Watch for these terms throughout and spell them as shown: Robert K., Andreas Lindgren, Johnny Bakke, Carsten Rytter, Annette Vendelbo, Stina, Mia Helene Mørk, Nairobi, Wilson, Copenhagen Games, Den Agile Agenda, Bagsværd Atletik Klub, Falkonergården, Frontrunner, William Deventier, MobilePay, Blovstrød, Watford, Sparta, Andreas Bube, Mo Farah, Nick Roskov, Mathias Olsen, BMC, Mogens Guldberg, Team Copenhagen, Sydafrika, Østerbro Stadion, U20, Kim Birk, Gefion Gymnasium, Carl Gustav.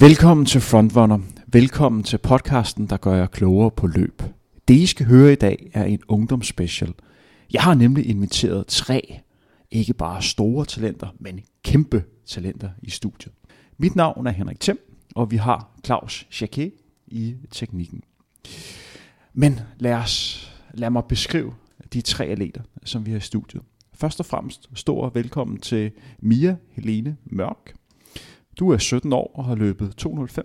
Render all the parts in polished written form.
Velkommen til Frontrunner. Velkommen til podcasten, der gør jer klogere på løb. Det, I skal høre i dag, er en ungdomsspecial. Jeg har nemlig inviteret 3, ikke bare store talenter, men kæmpe talenter i studiet. Mit navn er Henrik Thiem, og vi har Claus Chaké i teknikken. Men lad mig beskrive de 3 atleter, som vi har i studiet. Først og fremmest stor velkommen til Mia Helene Mørk. Du er 17 år og har løbet 2:05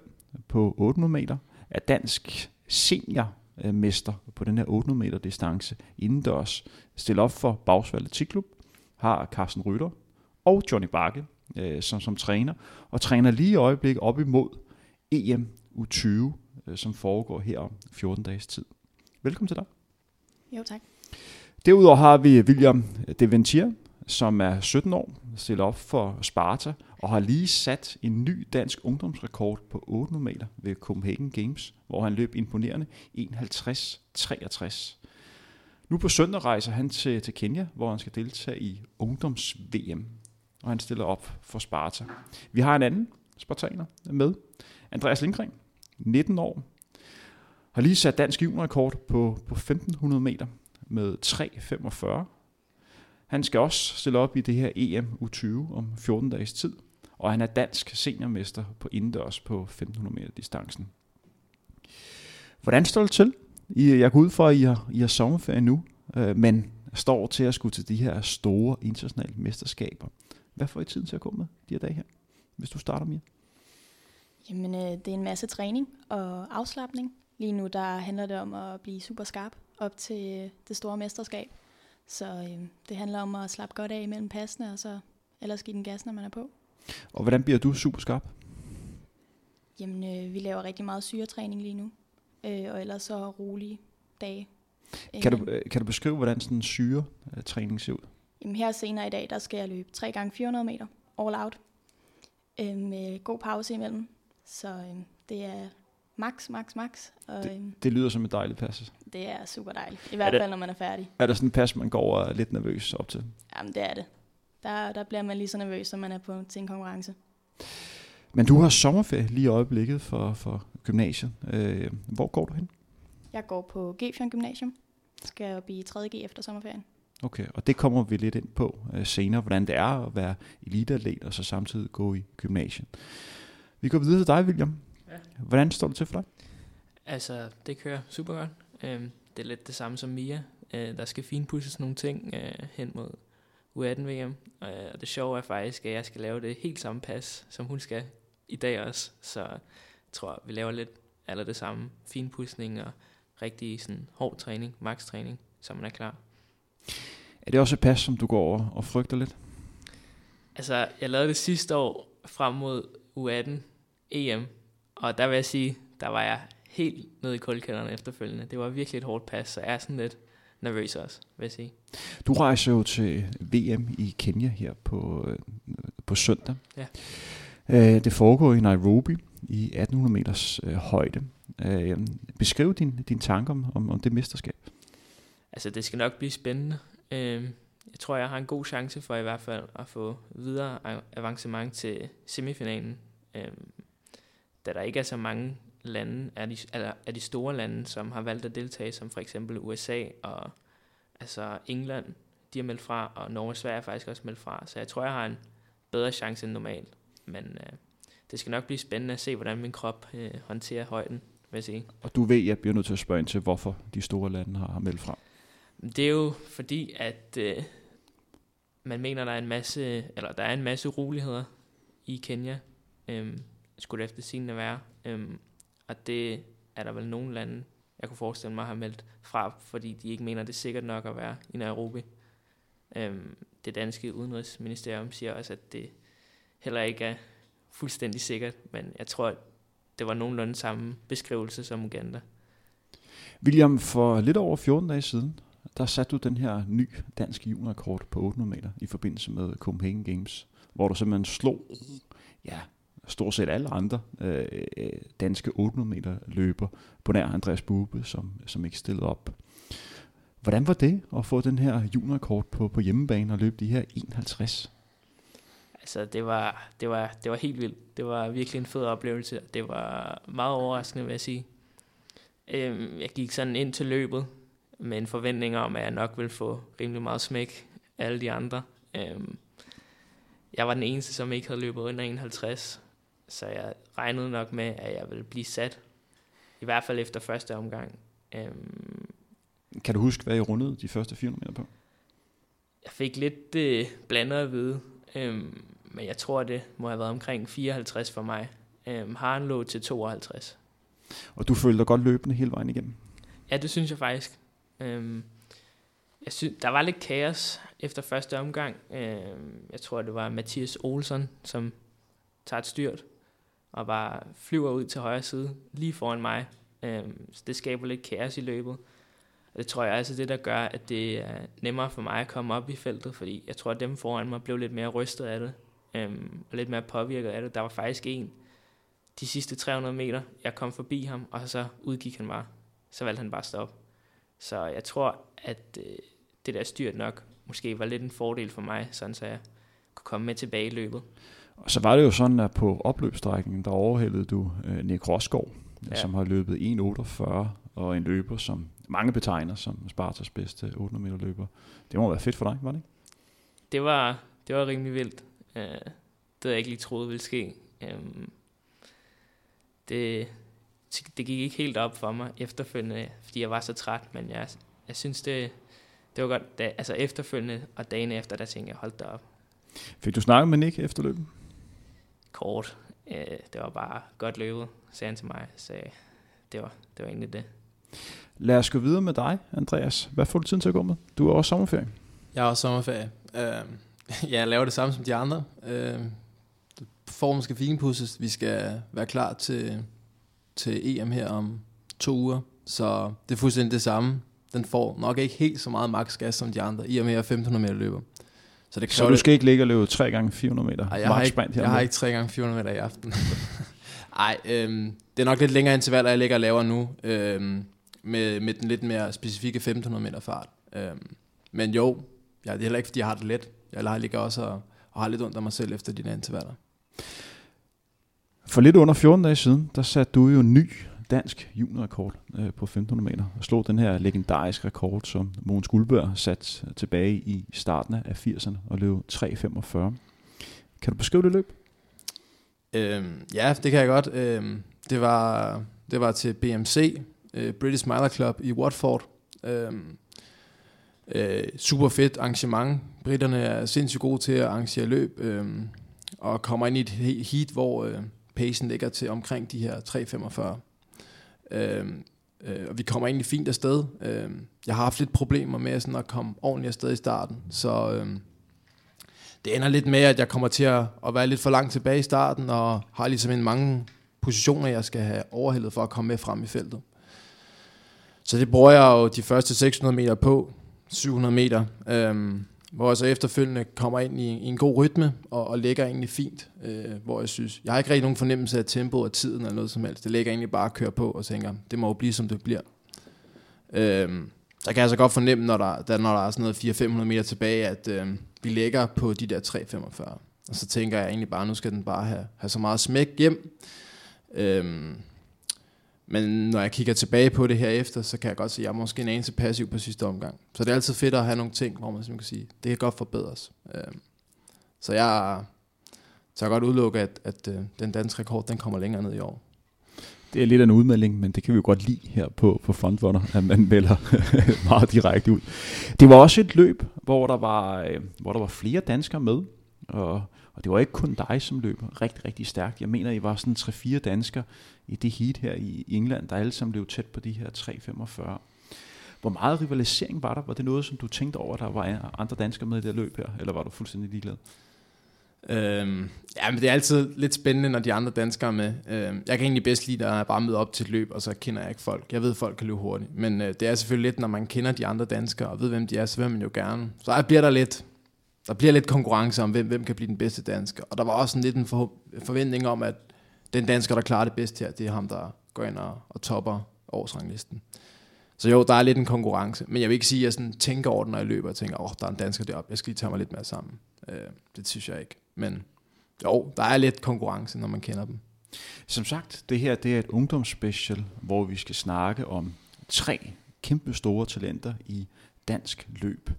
på 800 meter, er dansk seniormester på den her 800 meter distance indendørs, stiller op for Bagsværd Atletik Klub, har Carsten Rytter og Johnny Bakke som træner, og træner lige i øjeblikket op imod EM U20, som foregår her om 14 dages tid. Velkommen til dig. Jo, tak. Derudover har vi William Deventier, som er 17 år, stiller op for Sparta og har lige sat en ny dansk ungdomsrekord på 800 meter ved Copenhagen Games, hvor han løb imponerende 51,63. Nu på søndag rejser han til Kenya, hvor han skal deltage i ungdoms-VM, og han stiller op for Sparta. Vi har en anden spartaner med, Andreas Lindgren, 19 år, har lige sat dansk juniorrekord på 1500 meter med 3,45. Han skal også stille op i det her EM U20 om 14 dages tid, og han er dansk seniormester på indendørs på 1500 meter distancen. Hvordan står det til? Jeg går ud fra, at I har sommerferie nu, men står til at skulle til de her store internationale mesterskaber. Hvad får I tiden til at gå med de her dage her, hvis du starter med? Jamen, det er en masse træning og afslapning. Lige nu der handler det om at blive super skarp op til det store mesterskab. Så det handler om at slappe godt af imellem passene, og så ellers give den gas, når man er på. Og hvordan bliver du super skarp? Jamen, vi laver rigtig meget syretræning lige nu, og ellers så rolige dage. Kan du beskrive, hvordan sådan en syretræning ser ud? Jamen, her senere i dag, der skal jeg løbe 3x400 meter, all out, med god pause imellem. Så det er max. Og, det lyder som et dejligt pas. Det er super dejligt. I hvert fald, når man er færdig. Er der sådan et pas, man går og er lidt nervøs op til? Jamen, det er det. Der bliver man lige så nervøs, som man er på til en konkurrence. Men du har sommerferie lige i øjeblikket for gymnasiet. Hvor går du hen? Jeg går på Gefion Gymnasium. Skal jeg blive i 3.G efter sommerferien. Okay, og det kommer vi lidt ind på senere, hvordan det er at være eliteatlet og så samtidig gå i gymnasiet. Vi går videre til dig, William. Ja. Hvordan står det til for dig? Altså, det kører super godt. Det er lidt det samme som Mia. Der skal finpudses nogle ting hen mod U18-VM. Og det sjove er faktisk, at jeg skal lave det helt samme pas, som hun skal i dag også. Så jeg tror, vi laver lidt alt det samme. Finpudsning og rigtig sådan, hård træning, max-træning, så man er klar. Er det også et pas, som du går over og frygter lidt? Altså, jeg lavede det sidste år frem mod U18-EM. Og der vil jeg sige, der var jeg helt nede i kuldekælderne efterfølgende. Det var virkelig et hårdt pas, så jeg er sådan lidt nervøs også, vil jeg sige. Du rejser jo til VM i Kenya her på søndag. Ja. Det foregår i Nairobi i 1800 meters højde. Beskriv din tanke om det mesterskab. Altså, det skal nok blive spændende. Jeg tror, jeg har en god chance for i hvert fald at få videre avancement til semifinalen. Da der ikke er så mange lande, er de store lande, som har valgt at deltage, som for eksempel USA og altså England, de har meldt fra, og Norge og Sverige er faktisk også meldt fra. Så jeg tror, jeg har en bedre chance end normalt. Men det skal nok blive spændende at se, hvordan min krop håndterer højden, vil jeg sige. Og du ved, jeg bliver nødt til at spørge ind til, hvorfor de store lande har meldt fra. Det er jo fordi, at man mener, der er en masse uroligheder i Kenya, skulle det eftersigende være. Og det er der vel nogle lande, jeg kunne forestille mig, har meldt fra, fordi de ikke mener, det er sikkert nok at være i Nairobi. Det danske udenrigsministerium siger også, at det heller ikke er fuldstændig sikkert, men jeg tror, det var nogenlunde samme beskrivelse som Uganda. William, for lidt over 14 dage siden, der satte du den her ny danske juniorrekord på 800 meter i forbindelse med Copenhagen Games, hvor du simpelthen slog stort set alle andre danske 800 meter løber på nær Andreas Bube, som ikke stillede op. Hvordan var det at få den her juniorrekord på hjemmebane og løbe de her 51? altså det var helt vildt. Det var virkelig en fed oplevelse. Det var meget overraskende, vil jeg sige. Jeg gik sådan ind til løbet med en forventning om, at jeg nok ville få rimelig meget smæk af alle de andre. Jeg var den eneste, som ikke havde løbet under 51, så jeg regnede nok med, at jeg ville blive sat. I hvert fald efter første omgang. Kan du huske, hvad I rundede de første 400 meter på? Jeg fik lidt blandet at vide, men jeg tror, det må have været omkring 54 for mig. Haren lå til 52. Og du følte dig godt løbende hele vejen igennem? Ja, det synes jeg faktisk. Jeg synes, der var lidt kaos efter første omgang. Jeg tror, det var Mathias Olsen, som tager et styrt og bare flyver ud til højre side lige foran mig. Så det skaber lidt kaos i løbet. Og det tror jeg altså det, der gør, at det er nemmere for mig at komme op i feltet, fordi jeg tror, at dem foran mig blev lidt mere rystet af det, og lidt mere påvirket af det. Der var faktisk de sidste 300 meter, jeg kom forbi ham, og så udgik han bare. Så valgte han bare at stoppe. Så jeg tror, at det der styrt nok måske var lidt en fordel for mig, sådan så jeg kunne komme med tilbage i løbet. Og så var det jo sådan, at på opløbsstrækningen, der overhældede du Nick Roskov, ja, som har løbet 1.48, og en løber, som mange betegner som Spartas bedste 800 meter løber. Det må være fedt for dig, var det ikke? Det var rimelig vildt. Det havde jeg ikke lige troet ville ske. Det gik ikke helt op for mig efterfølgende, fordi jeg var så træt, men jeg synes, det var godt. Altså efterfølgende og dagen efter, der tænkte jeg, hold da op. Fik du snakket med Nick efter løbet? Kort. Det var bare godt løbet, sagde han til mig. Så det var egentlig det. Lad os gå videre med dig, Andreas. Hvad får du tiden til at gå med? Du er også sommerferie. Jeg er også sommerferie. Jeg laver det samme som de andre. Formen skal finpudses. Vi skal være klar til EM her om 2 uger. Så det er fuldstændig det samme. Den får nok ikke helt så meget maksgas som de andre, i og med at 1500 meter løber. Så du skal ikke ligge og løbe 3x400 meter? Ej, jeg har ikke 3x400 meter i aften. Nej, det er nok lidt længere intervaller, jeg ligger og laver nu, med den lidt mere specifikke 1500 meter fart. Men jo, det er heller ikke, fordi jeg har det let. Jeg ligger også og har lidt ondt af mig selv efter dine intervaller. For lidt under 14 dage siden, der satte du jo ny dansk juniorrekord på 1500 meter og slog den her legendariske rekord, som Mogens Guldberg satte tilbage i starten af 80'erne og løb 3.45. Kan du beskrive det løb? Ja, det kan jeg godt. Det var til BMC, British Milers Club i Watford. Super fedt arrangement. Britterne er sindssygt gode til at arrangere løb, og kommer ind i et heat, hvor pacen ligger til omkring de her 3.45. Og vi kommer egentlig fint afsted. Jeg har haft lidt problemer med sådan at komme ordentligt afsted i starten, så det ender lidt med, at jeg kommer til at være lidt for langt tilbage i starten, og har ligesom en mange positioner, jeg skal have overhældet for at komme med frem i feltet. Så det bruger jeg jo de første 600 meter på, 700 meter, hvor jeg så efterfølgende kommer ind i en god rytme, og ligger egentlig fint, hvor jeg synes, jeg har ikke rigtig nogen fornemmelse af tempoet og tiden eller noget som helst. Det ligger egentlig bare at køre på og tænker, det må jo blive, som det bliver. Så kan jeg så godt fornemme, når der er sådan noget 400-500 meter tilbage, at vi ligger på de der 3.45. Og så tænker jeg egentlig bare, nu skal den bare have så meget smæk hjem. Men når jeg kigger tilbage på det her efter, så kan jeg godt se, at jeg er måske en anelse passiv på sidste omgang. Så det er altid fedt at have nogle ting, hvor man kan sige, det kan godt forbedres. Så jeg tager godt udelukke, at den danske rekord, den kommer længere ned i år. Det er lidt af en udmelding, men det kan vi jo godt lide her på Frontrunner, at man melder meget direkte ud. Det var også et løb, hvor der var flere danskere med, og det var ikke kun dig, som løb rigtig, rigtig stærkt. Jeg mener, I var sådan 3-4 danskere i det heat her i England, der alle sammen løb tæt på de her 3.45. Hvor meget rivalisering var der? Var det noget, som du tænkte over, der var andre danskere med i det løb her, eller var du fuldstændig ligeglad? Ja, men det er altid lidt spændende, når de andre danskere er med. Jeg kan egentlig bedst lide, at jeg bare møder op til et løb, og så kender jeg ikke folk. Jeg ved, at folk kan løbe hurtigt, men det er selvfølgelig lidt, når man kender de andre danskere og ved, hvem de er, så vil man jo gerne. Så der bliver lidt konkurrence om, hvem kan blive den bedste dansker. Og der var også lidt en forventning om, at den dansker, der klarer det bedst her, det er ham, der går ind og topper årsranglisten. Så jo, der er lidt en konkurrence, men jeg vil ikke sige, at jeg sådan tænker over den, når jeg løber og tænker, der er en dansker deroppe, jeg skal lige tage mig lidt mere sammen. Det synes jeg ikke. Men jo, der er lidt konkurrence, når man kender dem. Som sagt, det her det er et ungdomsspecial, hvor vi skal snakke om 3 kæmpe store talenter i dansk løb.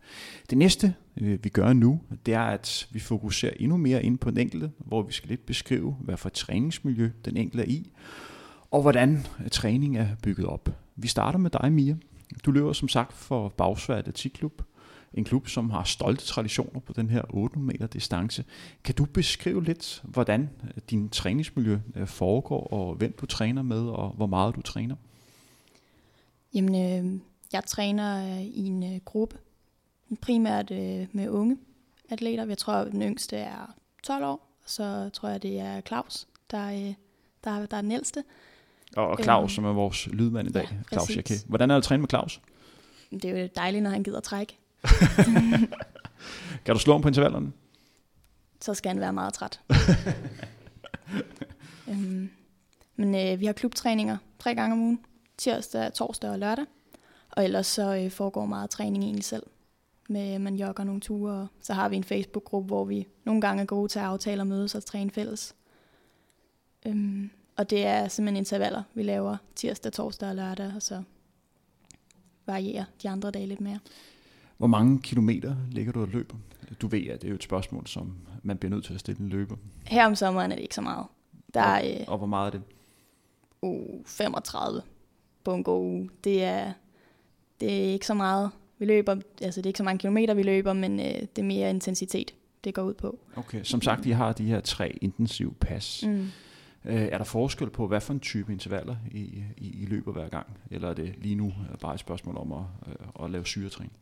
Det næste, vi gør nu, det er, at vi fokuserer endnu mere ind på den enkelte, hvor vi skal lidt beskrive, hvad for træningsmiljø den enkelte er i, og hvordan træning er bygget op. Vi starter med dig, Mia. Du løber som sagt for Bagsværd Atletik Klub, en klub, som har stolte traditioner på den her 8 meter distance. Kan du beskrive lidt, hvordan din træningsmiljø foregår, og hvem du træner med, og hvor meget du træner? Jamen, jeg træner i en gruppe, primært med unge atleter. Jeg tror, den yngste er 12 år, så tror jeg, det er Claus, der er den ældste. Og Claus, som er vores lydmand i dag. Ja, Claus Chaké. Hvordan er det at træne med Claus? Det er jo dejligt, når han gider trække. Kan du slå ham på intervallerne? Så skal han være meget træt. Men vi har klubtræninger 3 gange om ugen. Tirsdag, torsdag og lørdag. Og ellers så foregår meget træning egentlig selv. Med, man jogger nogle ture. Så har vi en Facebook-gruppe, hvor vi nogle gange er gode til at aftale og mødes og træne fælles. Og det er simpelthen intervaller, vi laver tirsdag, torsdag og lørdag. Og så varierer de andre dage lidt mere. Hvor mange kilometer ligger du og løber? Du ved, at det er jo et spørgsmål, som man bliver nødt til at stille en løber. Her om sommeren er det ikke så meget. Og hvor meget er det? 35 på en god uge. Det er ikke så meget. Vi løber, altså det er ikke så mange kilometer, vi løber, men det er mere intensitet, det går ud på. Okay, som sagt, I har de her 3 intensive pas. Er der forskel på, hvad for en type intervaller I løber hver gang? Eller er det lige nu bare et spørgsmål om at lave syretræning?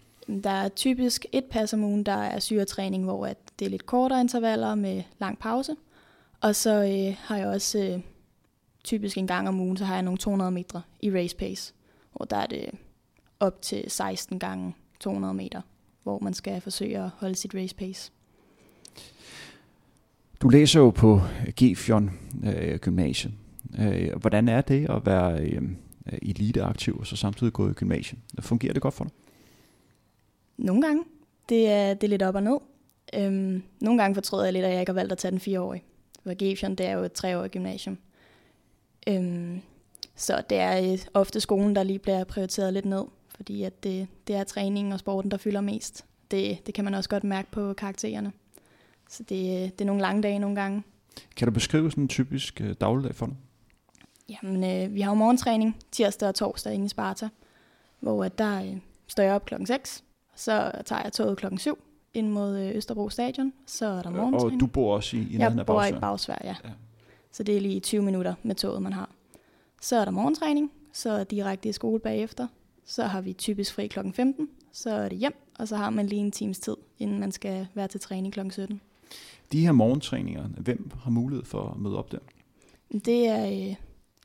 Der er typisk et pas om ugen, der er syretræning, hvor at det er lidt kortere intervaller med lang pause. Og så har jeg også typisk en gang om ugen, så har jeg nogle 200 meter i race pace, hvor der er det op til 16 gange 200 meter, hvor man skal forsøge at holde sit race pace. Du læser jo på Gefion Gymnasium. Hvordan er det at være eliteaktiv og så samtidig gå i gymnasiet? Fungerer det godt for dig? Nogle gange. Det er lidt op og ned. Nogle gange fortryder jeg lidt, at jeg ikke har valgt at tage den 4-årige. For Gefion, det er jo et 3-årigt gymnasium. Så det er ofte skolen, der lige bliver prioriteret lidt ned, fordi at det er træningen og sporten, der fylder mest. Det kan man også godt mærke på karaktererne. Så det er nogle lange dage nogle gange. Kan du beskrive sådan en typisk dagligdag for dig? Jamen, vi har jo morgentræning tirsdag og torsdag inde i Sparta, hvor der står jeg op klokken 6. Så tager jeg toget klokken 7 ind mod Østerbro Stadion, så er der morgentræning. Og du bor også i nærheden af Bagsværd? Jeg bor i Bagsværd, ja. Så det er lige 20 minutter med toget, man har. Så er der morgentræning, så direkte i skole bagefter. Så har vi typisk fri klokken 15, så er det hjem, og så har man lige en times tid, inden man skal være til træning klokken 17. De her morgentræninger, hvem har mulighed for at møde op der? Det er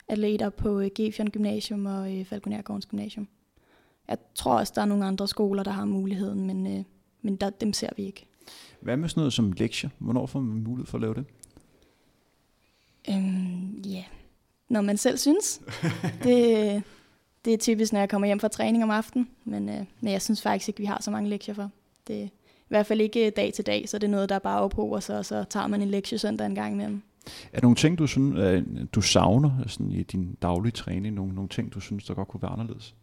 atleter på Gefion Gymnasium og Falkonergårdens Gymnasium. Jeg tror også, der er nogle andre skoler, der har muligheden, men dem ser vi ikke. Hvad med sådan noget som lektier? Hvornår får man mulighed for at lave det? Når man selv synes. Det er typisk, når jeg kommer hjem fra træning om aftenen, men jeg synes faktisk ikke, vi har så mange lektier for. Det er i hvert fald ikke dag til dag, så det er noget, der bare ophober sig, og så tager man en lektie søndag en gang imellem. Er der nogle ting, du synes, du savner sådan i din daglige træning? Nogle ting, du synes, der godt kunne være anderledes?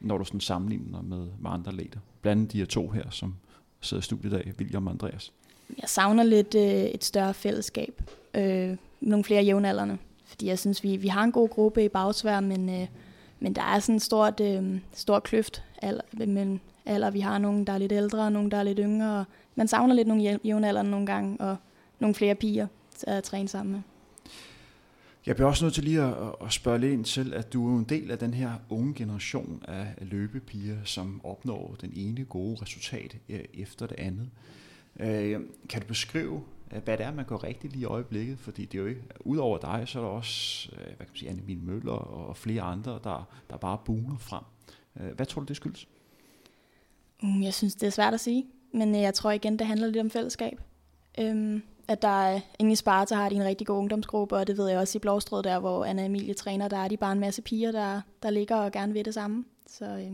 Når du sådan sammenligner med andre leder. Blandt andet de her 2 her, som sidder i studiet af, William og Andreas. Jeg savner lidt et større fællesskab. Nogle flere jævnaldrende. Fordi jeg synes, vi har en god gruppe i Bagsværd, men der er sådan en stor kløft mellem alder. Vi har nogen, der er lidt ældre, og nogen, der er lidt yngre. Og man savner lidt nogle jævnaldrende nogle gange, og nogle flere piger at træne sammen med. Jeg bliver også nødt til lige at spørge lidt ind til, at du er en del af den her unge generation af løbepiger, som opnår den ene gode resultat efter det andet. Kan du beskrive, hvad det er, man går rigtigt lige i øjeblikket? Fordi det er jo ikke, udover dig, så er der også, Anne Emilie Møller og flere andre, der bare buner frem. Hvad tror du, det skyldes? Jeg synes, det er svært at sige, men jeg tror igen, det handler lidt om fællesskab. At der inde i Sparta har de en rigtig god ungdomsgruppe, og det ved jeg også i Blovstrød, der hvor Anne Emilie træner, der er de bare en masse piger, der ligger og gerne vil det samme. Så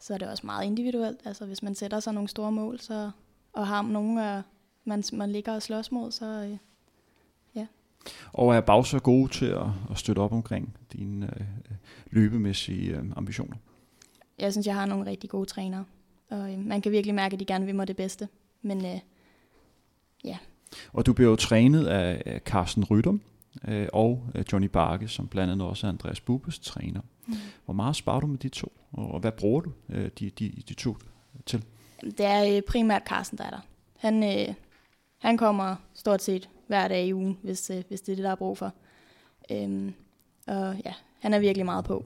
så er det også meget individuelt. Altså hvis man sætter sig nogle store mål, så, og har nogen, man ligger og slås mod, så ja. Og er Bagsværd så gode til at støtte op omkring dine løbemæssige ambitioner? Jeg synes, jeg har nogle rigtig gode trænere, og man kan virkelig mærke, at de gerne vil mig det bedste, men ja. Og du bliver jo trænet af Carsten Rytter og Johnny Bakke, som blandt andet også er Andreas Bubes træner. Mm. Hvor meget sparer du med de to, og hvad bruger du de to til? Det er primært Carsten, der er der. Han kommer stort set hver dag i ugen, hvis det er det, der er brug for. Og ja, han er virkelig meget på.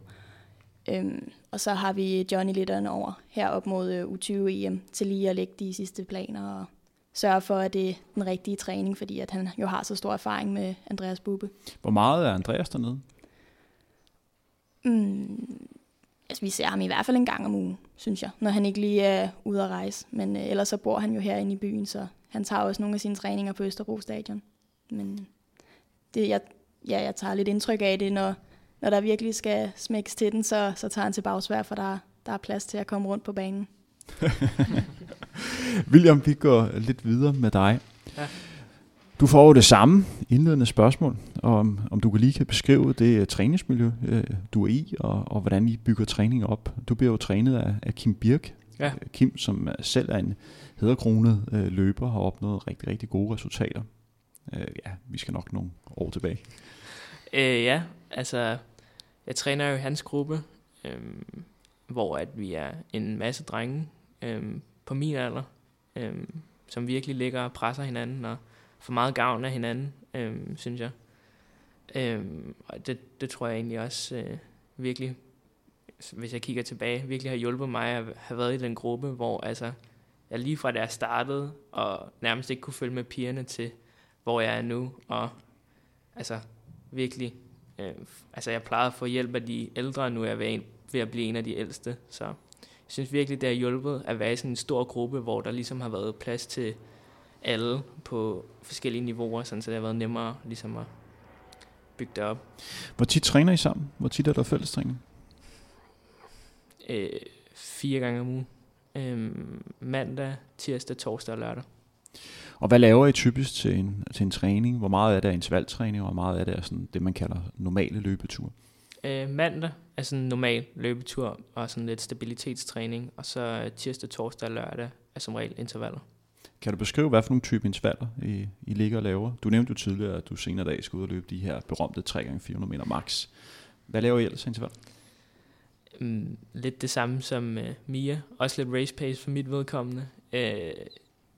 Og så har vi Johnny Litterne over her op mod U20-EM til lige at lægge de sidste planer og sørge for, at det er den rigtige træning, fordi at han jo har så stor erfaring med Andreas Bube. Hvor meget er Andreas dernede? Altså, vi ser ham i hvert fald en gang om ugen, synes jeg, når han ikke lige er ude at rejse. Men ellers så bor han jo herinde i byen, så han tager også nogle af sine træninger på Østerbro Stadion. Men det, jeg tager lidt indtryk af det, når der virkelig skal smækkes til den, så tager han til Bagsværd, for der er plads til at komme rundt på banen. William, vi går lidt videre med dig. Ja. Du får jo det samme indledende spørgsmål, om du lige kan beskrive det træningsmiljø, du er i, og hvordan I bygger træning op. Du bliver jo trænet af Kim Birk. Ja. Kim, som selv er en hæderkronet løber, har opnået rigtig, rigtig gode resultater. Ja, vi skal nok nogle år tilbage. Ja, altså jeg træner jo i hans gruppe, hvor at vi er en masse drenge på min alder, som virkelig ligger og presser hinanden og får meget gavn af hinanden, synes jeg. Og det tror jeg egentlig også virkelig, hvis jeg kigger tilbage, virkelig har hjulpet mig at have været i den gruppe, hvor altså, jeg lige fra da jeg startede og nærmest ikke kunne følge med pigerne til, hvor jeg er nu, og altså virkelig, altså jeg plejede at få hjælp af de ældre, og nu er jeg ved at blive en af de ældste, så jeg synes virkelig, det har hjulpet at være i sådan en stor gruppe, hvor der ligesom har været plads til alle på forskellige niveauer, sådan, så det har været nemmere ligesom at bygge det op. Hvor tit træner I sammen? Hvor tit er der fællestræning? 4 gange om ugen. Mandag, tirsdag, torsdag og lørdag. Og hvad laver I typisk til en træning? Hvor meget er der intervaltræning, og hvor meget er der sådan det, man kalder normale løbetur? Mandag er sådan en normal løbetur og sådan lidt stabilitetstræning, og så tirsdag, torsdag og lørdag er som regel intervaller. Kan du beskrive, hvad for nogle type intervaller I ligger og laver? Du nævnte jo tidligere, at du senere dag skal ud og løbe de her berømte 3x400 meter max. Hvad laver I ellers intervaller? Lidt det samme som Mia. Også lidt race pace for mit vedkommende.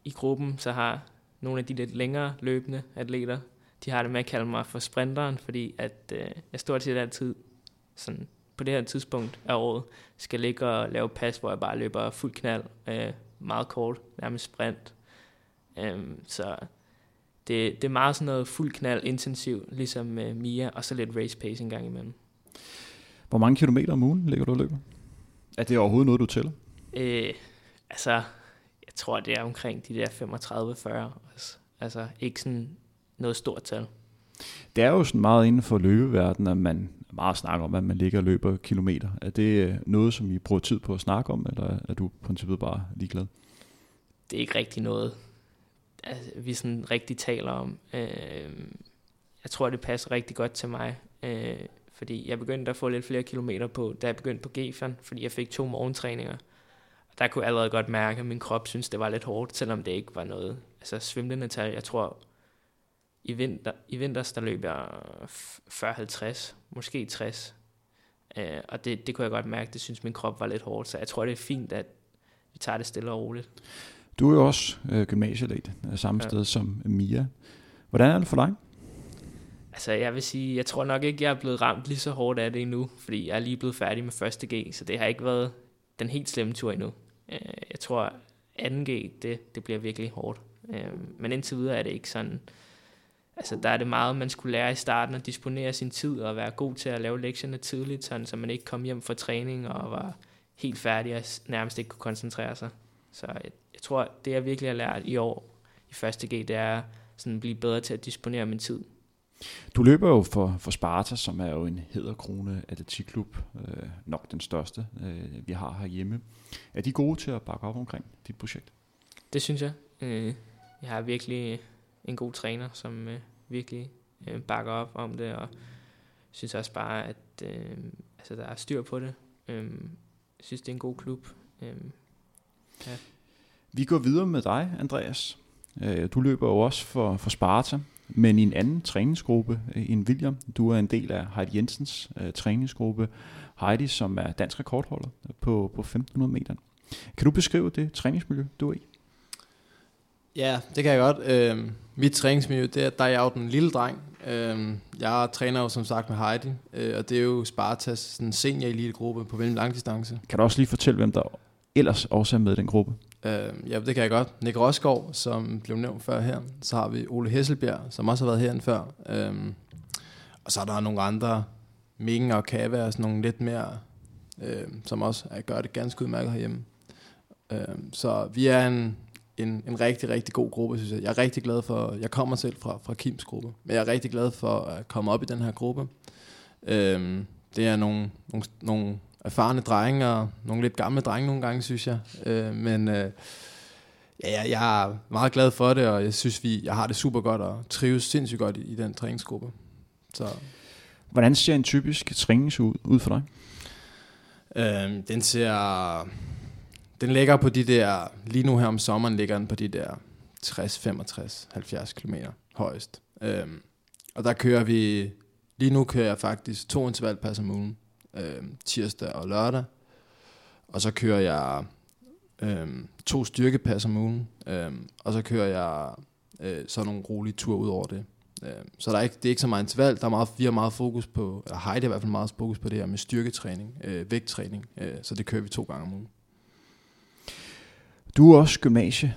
I gruppen så har nogle af de lidt længere løbende atleter, de har det med at kalde mig for sprinteren, fordi at jeg stort set altid, sådan på det her tidspunkt af året, skal ligge og lave pas, hvor jeg bare løber fuld knald, meget kort, nærmest sprint. Så det er meget sådan noget fuld knald, intensiv, ligesom Mia, og så lidt race pace en gang imellem. Hvor mange kilometer om ugen ligger du og løber? Er det overhovedet noget, du tæller? Altså, jeg tror, det er omkring de der 35-40. Altså, ikke sådan noget stort tal. Det er jo sådan meget inden for løbeverdenen, at man meget snakker om, at man ligger og løber kilometer. Er det noget, som I bruger tid på at snakke om, eller er du i princippet bare ligeglad? Det er ikke rigtig noget, altså, vi sådan rigtig taler om. Jeg tror, det passer rigtig godt til mig, fordi jeg begyndte at få lidt flere kilometer på, da jeg begyndte på Gefion, fordi jeg fik 2 morgentræninger. Der kunne jeg allerede godt mærke, at min krop synes det var lidt hårdt, selvom det ikke var noget. Altså svimlende tal, jeg tror, i vinters der løb jeg 40-50, måske 60. Og det kunne jeg godt mærke, det synes min krop var lidt hårdt. Så jeg tror, det er fint, at vi tager det stille og roligt. Du er jo også gymnasielæt, samme sted som Mia. Hvordan er det for dig? Altså jeg vil sige, jeg tror nok ikke, jeg er blevet ramt lige så hårdt af det endnu, fordi jeg er lige blevet færdig med 1.G, så det har ikke været den helt slemme tur endnu. Jeg tror 2.G, det bliver virkelig hårdt. Men indtil videre er det ikke sådan. Altså der er det meget, man skulle lære i starten at disponere sin tid og være god til at lave lektierne tidligt, sådan, så man ikke kom hjem fra træning og var helt færdig og nærmest ikke kunne koncentrere sig. Så jeg tror, det jeg virkelig har lært i år i 1.G, det er sådan at blive bedre til at disponere min tid. Du løber jo for Sparta, som er jo en hæderkrone atletikklub, nok den største, vi har herhjemme. Er de gode til at bakke op omkring dit projekt? Det synes jeg. Jeg har virkelig en god træner, som virkelig bakker op om det, og synes også bare, at der er styr på det. Jeg synes, det er en god klub. Ja. Vi går videre med dig, Andreas. Du løber jo også for Sparta, men i en anden træningsgruppe end William. Du er en del af Heidi Jensens træningsgruppe. Heidi, som er dansk rekordholder på 1500 meter. Kan du beskrive det træningsmiljø, du er i? Ja, det kan jeg godt. Mit træningsmiljø, der er jeg jo den lille dreng. Jeg træner jo som sagt med Heidi, og det er jo Spartas sådan senior-elitegruppe på mellemlangdistance. Kan du også lige fortælle, hvem der ellers også er med i den gruppe? Ja, det kan jeg godt. Nick Roskov, som blev nævnt før her. Så har vi Ole Hesselbjerg, som også har været herinde før. Og så er der nogle andre, Mingen og Kava og sådan nogle lidt mere, som også gør det ganske udmærket herhjemme. Så vi er en rigtig, rigtig god gruppe, synes jeg. Jeg er rigtig glad for, jeg kommer selv fra Kims gruppe, men jeg er rigtig glad for at komme op i den her gruppe. Det er nogle erfarne drenge og nogle lidt gamle drenge nogle gange, synes jeg. Jeg er meget glad for det, og jeg synes, jeg har det super godt og trives sindssygt godt i den træningsgruppe. Så. Hvordan ser en typisk trænings ud for dig? Den ligger på de der, lige nu her om sommeren ligger den på de der 60, 65, 70 km højst. Og der kører vi, lige nu kører jeg faktisk 2 intervallpas om ugen, tirsdag og lørdag. Og så kører jeg 2 styrkepas om ugen, og så kører jeg sådan nogle rolige ture ud over det. Så det er ikke så meget interval, vi har meget fokus på, eller Heidi i hvert fald meget fokus på det her med styrketræning, vægttræning, så det kører vi 2 gange om ugen. Du er også gymnasie,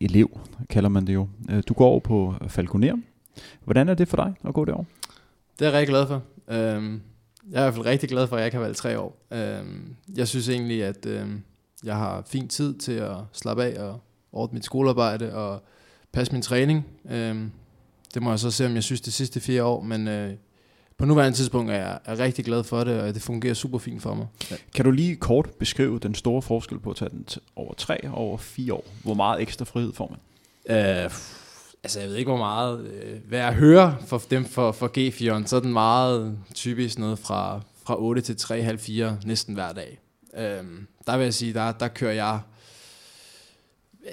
elev kalder man det jo. Du går over på Falkoner. Hvordan er det for dig at gå derovre? Det er jeg rigtig glad for. Jeg er i hvert fald rigtig glad for, at jeg ikke har valgt 3 år. Jeg synes egentlig, at jeg har fin tid til at slappe af og ordne mit skolearbejde og passe min træning. Det må jeg så se, om jeg synes det sidste 4 år, men på nuværende tidspunkt er jeg rigtig glad for det, og det fungerer super fint for mig. Ja. Kan du lige kort beskrive den store forskel på at tage den over 3 og over 4 år? Hvor meget ekstra frihed får man? Jeg ved ikke, hvor meget. Hvad jeg hører for dem for Gefion, så er den meget typisk noget fra 8 til 3, halv 4 næsten hver dag. Der vil jeg sige, der kører jeg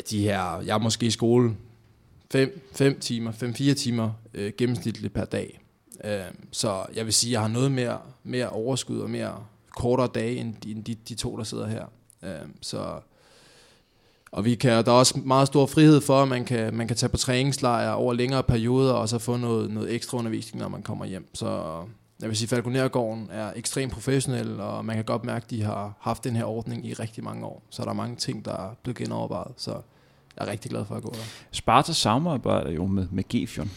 de her, jeg er måske i skole 5-4 timer gennemsnitligt per dag. Så jeg vil sige, at jeg har noget mere overskud og mere kortere dage end de 2, der sidder her. Og der er også meget stor frihed for, at man kan tage på træningslejre over længere perioder og så få noget ekstra undervisning, når man kommer hjem. Så jeg vil sige, at Falkonergården er ekstremt professionel, og man kan godt mærke, at de har haft den her ordning i rigtig mange år. Så der er mange ting, der er blevet genovervejet, så jeg er rigtig glad for at gå der. Sparta samarbejder jo med Gefion.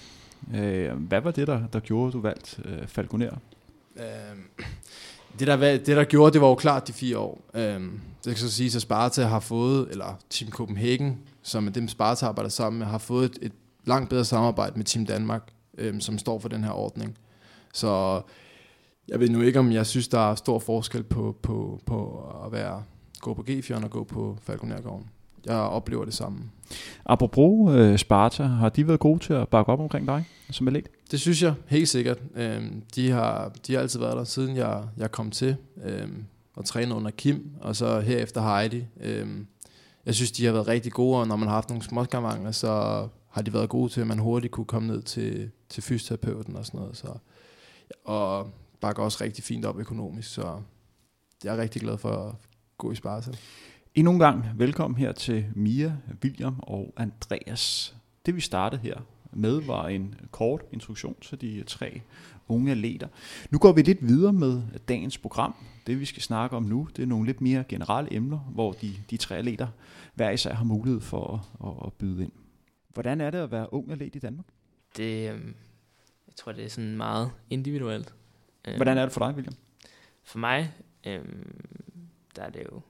Hvad var det, der gjorde, du valgte Falconer? Det der gjorde, det var jo klart de 4 år. Det kan så sige, at Sparta har fået, eller Team Copenhagen, som er dem Sparta arbejder sammen med, har fået et langt bedre samarbejde med Team Danmark, som står for den her ordning. Så jeg ved nu ikke, om jeg synes, der er stor forskel på at gå på Gefion og gå på Falkonergården. Jeg oplever det samme. Apropos Sparta, har de været gode til at bakke op omkring dig som atlet? Det synes jeg helt sikkert. De har altid været der, siden jeg kom til og trænede under Kim, og så herefter Heidi. Jeg synes, de har været rigtig gode, og når man har haft nogle småskamvangler, så har de været gode til, at man hurtigt kunne komme ned til fysioterapeuten og sådan noget. Og bakker også rigtig fint op økonomisk, så jeg er rigtig glad for at gå i Sparta. Endnu en gang velkommen her til Mia, William og Andreas. Det vi startede her med var en kort introduktion til de 3 unge atleter. Nu går vi lidt videre med dagens program. Det vi skal snakke om nu, det er nogle lidt mere generelle emner, hvor de 3 atleter hver især har mulighed for at byde ind. Hvordan er det at være ung atlet i Danmark? Jeg tror, det er sådan meget individuelt. Hvordan er det for dig, William? For mig, der er det jo...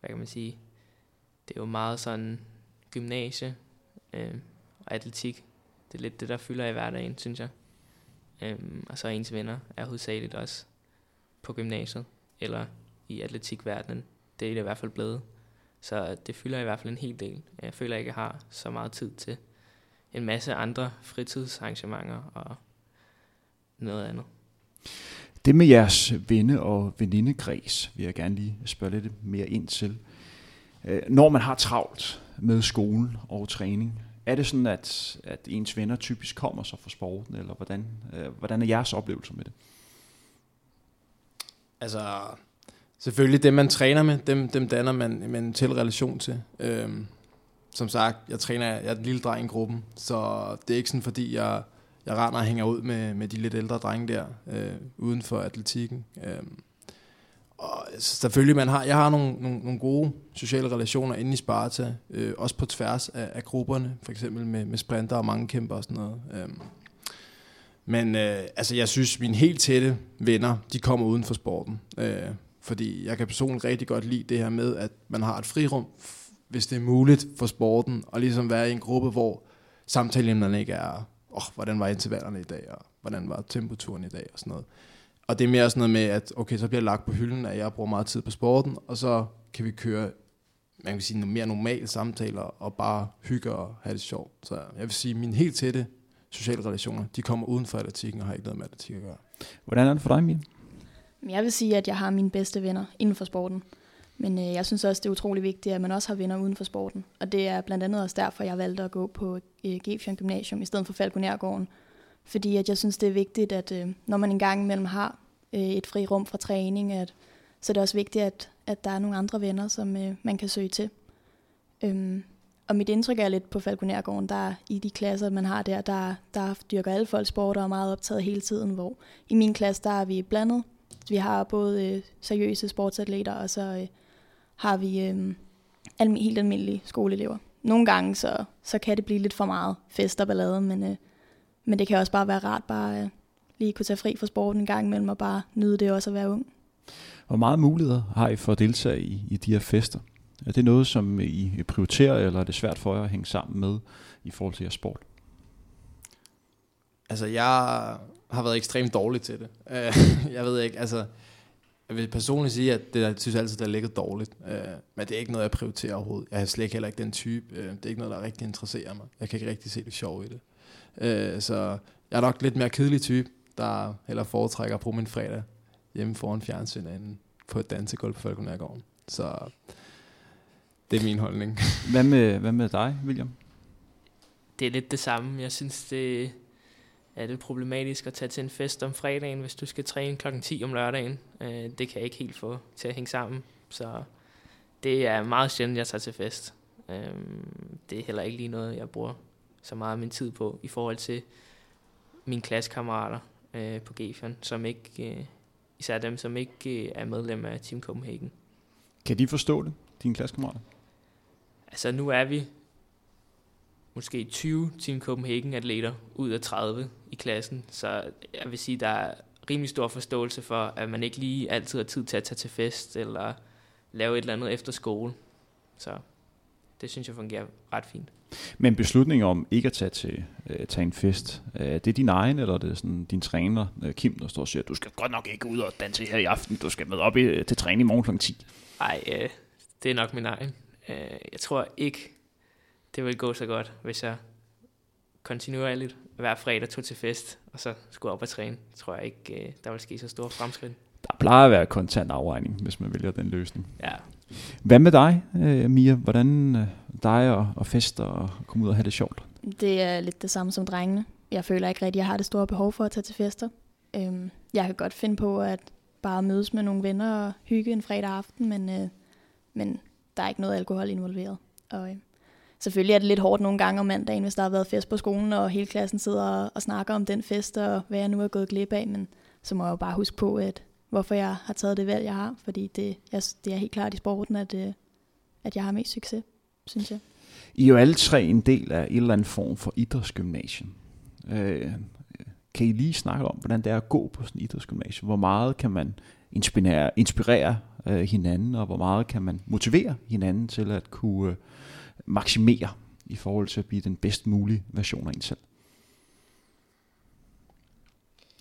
Hvad kan man sige? Det er jo meget sådan gymnasie og atletik. det er lidt det, der fylder i hverdagen, synes jeg. Og så ens venner er hovedsageligt også på gymnasiet eller i atletikverdenen. Det er det i hvert fald blevet. Så det fylder i hvert fald en hel del. Jeg føler ikke, jeg har så meget tid til en masse andre fritidsarrangementer og noget andet. Det med jeres venne- og venindekreds vil jeg gerne lige spørge lidt mere ind til. Når man har travlt med skole og træning, er det sådan, at ens venner typisk kommer så fra sporten, eller hvordan er jeres oplevelser med det? Altså, selvfølgelig dem, man træner med, dem danner man en tæt relation til. Som sagt, jeg er den lille dreng i gruppen, så det er ikke sådan, fordi jeg render og hænger ud med de lidt ældre drenge der, uden for atletikken. Og selvfølgelig, jeg har nogle gode sociale relationer inde i Sparta, også på tværs af grupperne, for eksempel med sprinter og mangekæmper og sådan noget. Men jeg synes, mine helt tætte venner, de kommer uden for sporten. Fordi jeg kan personligt rigtig godt lide det her med, at man har et frirum, hvis det er muligt for sporten, og ligesom være i en gruppe, hvor samtaleemnerne ikke er, hvordan var intervallerne i dag, og hvordan var temperaturen i dag, og sådan noget. Og det er mere sådan noget med, at okay, så bliver jeg lagt på hylden, at jeg bruger meget tid på sporten, og så kan vi køre, man kan sige, nogle mere normale samtaler, og bare hygge og have det sjovt. Så jeg vil sige, at mine helt tætte sociale relationer, de kommer uden for atletikken, og har ikke noget med atletik at gøre. Hvordan er det for dig, Mia? Jeg vil sige, at jeg har mine bedste venner inden for sporten. Men jeg synes også, det er utrolig vigtigt, at man også har venner uden for sporten. Og det er blandt andet også derfor, jeg valgte at gå på Gefion Gymnasium i stedet for Falkonergården. Fordi at jeg synes, det er vigtigt, at når man engang imellem har et fri rum fra træning, så er det også vigtigt, at der er nogle andre venner, som man kan søge til. Og mit indtryk er lidt på Falkonergården, der i de klasser, man har der dyrker alle folk sport og er meget optaget hele tiden. Hvor i min klasse, der er vi blandet. Vi har både seriøse sportsatleter, og så har vi helt almindelige skoleelever. Nogle gange, så kan det blive lidt for meget fest og ballade, men det kan også bare være rart, bare lige kunne tage fri fra sporten en gang imellem, og bare nyde det også at være ung. Hvor meget muligheder har I for at deltage i de her fester? Er det noget, som I prioriterer, eller er det svært for jer at hænge sammen med i forhold til jeres sport? Altså, jeg har været ekstremt dårlig til det. Jeg ved ikke, altså, jeg vil personligt sige, at det, jeg synes altid, det er ligget dårligt. Men det er ikke noget, jeg prioriterer overhovedet. Jeg er slet ikke heller ikke den type. Det er ikke noget, der rigtig interesserer mig. Jeg kan ikke rigtig se det sjov i det. Så jeg er nok lidt mere kedelig type, der heller foretrækker at bruge min fredag hjemme foran fjernsynet på et dansegulv på Falkonergården. Så det er min holdning. Hvad med dig, William? Det er lidt det samme. Jeg synes, det er problematisk at tage til en fest om fredagen, hvis du skal træne kl. 10 om lørdagen. Det kan jeg ikke helt få til at hænge sammen. Så det er meget sjældent, jeg tager til fest. Det er heller ikke lige noget, jeg bruger så meget af min tid på, i forhold til mine klassekammerater på Gefion, som ikke, især dem, som ikke er medlem af Team Copenhagen. Kan de forstå det, dine klassekammerater? Altså, nu er vi måske 20 Team Copenhagen-atleter ud af 30 i klassen, så jeg vil sige, der er rimelig stor forståelse for, at man ikke lige altid har tid til at tage til fest, eller lave et eller andet efter skole. Så det synes jeg fungerer ret fint. Men beslutningen om ikke at tage en fest, er det din egen, eller er det sådan din træner, Kim, der står og siger, du skal godt nok ikke ud og danse her i aften, du skal med op til træning i morgen kl. 10? Nej, det er nok min egen. Jeg tror ikke, det ville gå så godt, hvis jeg kontinuerligt hver fredag tog til fest, og så skulle op og træne. Det tror jeg ikke, der ville ske så store fremskridt. Der plejer at være kontant afregning, hvis man vælger den løsning. Ja. Hvad med dig, Mia? Hvordan dig og fester og komme ud og have det sjovt? Det er lidt det samme som drengene. Jeg føler ikke rigtig, at jeg har det store behov for at tage til fester. Jeg kan godt finde på at bare mødes med nogle venner og hygge en fredag aften, men der er ikke noget alkohol involveret. Og selvfølgelig er det lidt hårdt nogle gange om mandagen, hvis der har været fest på skolen, og hele klassen sidder og snakker om den fest, og hvad jeg nu er gået glip af, men så må jeg jo bare huske på, at hvorfor jeg har taget det valg, jeg har, fordi det er helt klart i sporten, at jeg har mest succes, synes jeg. I er jo alle tre en del af en eller anden form for idrætsgymnasium. Kan I lige snakke om, hvordan det er at gå på sådan et idrætsgymnasium? Hvor meget kan man inspirere hinanden, og hvor meget kan man motivere hinanden til at kunne maksimere i forhold til at blive den bedst mulige version af en selv?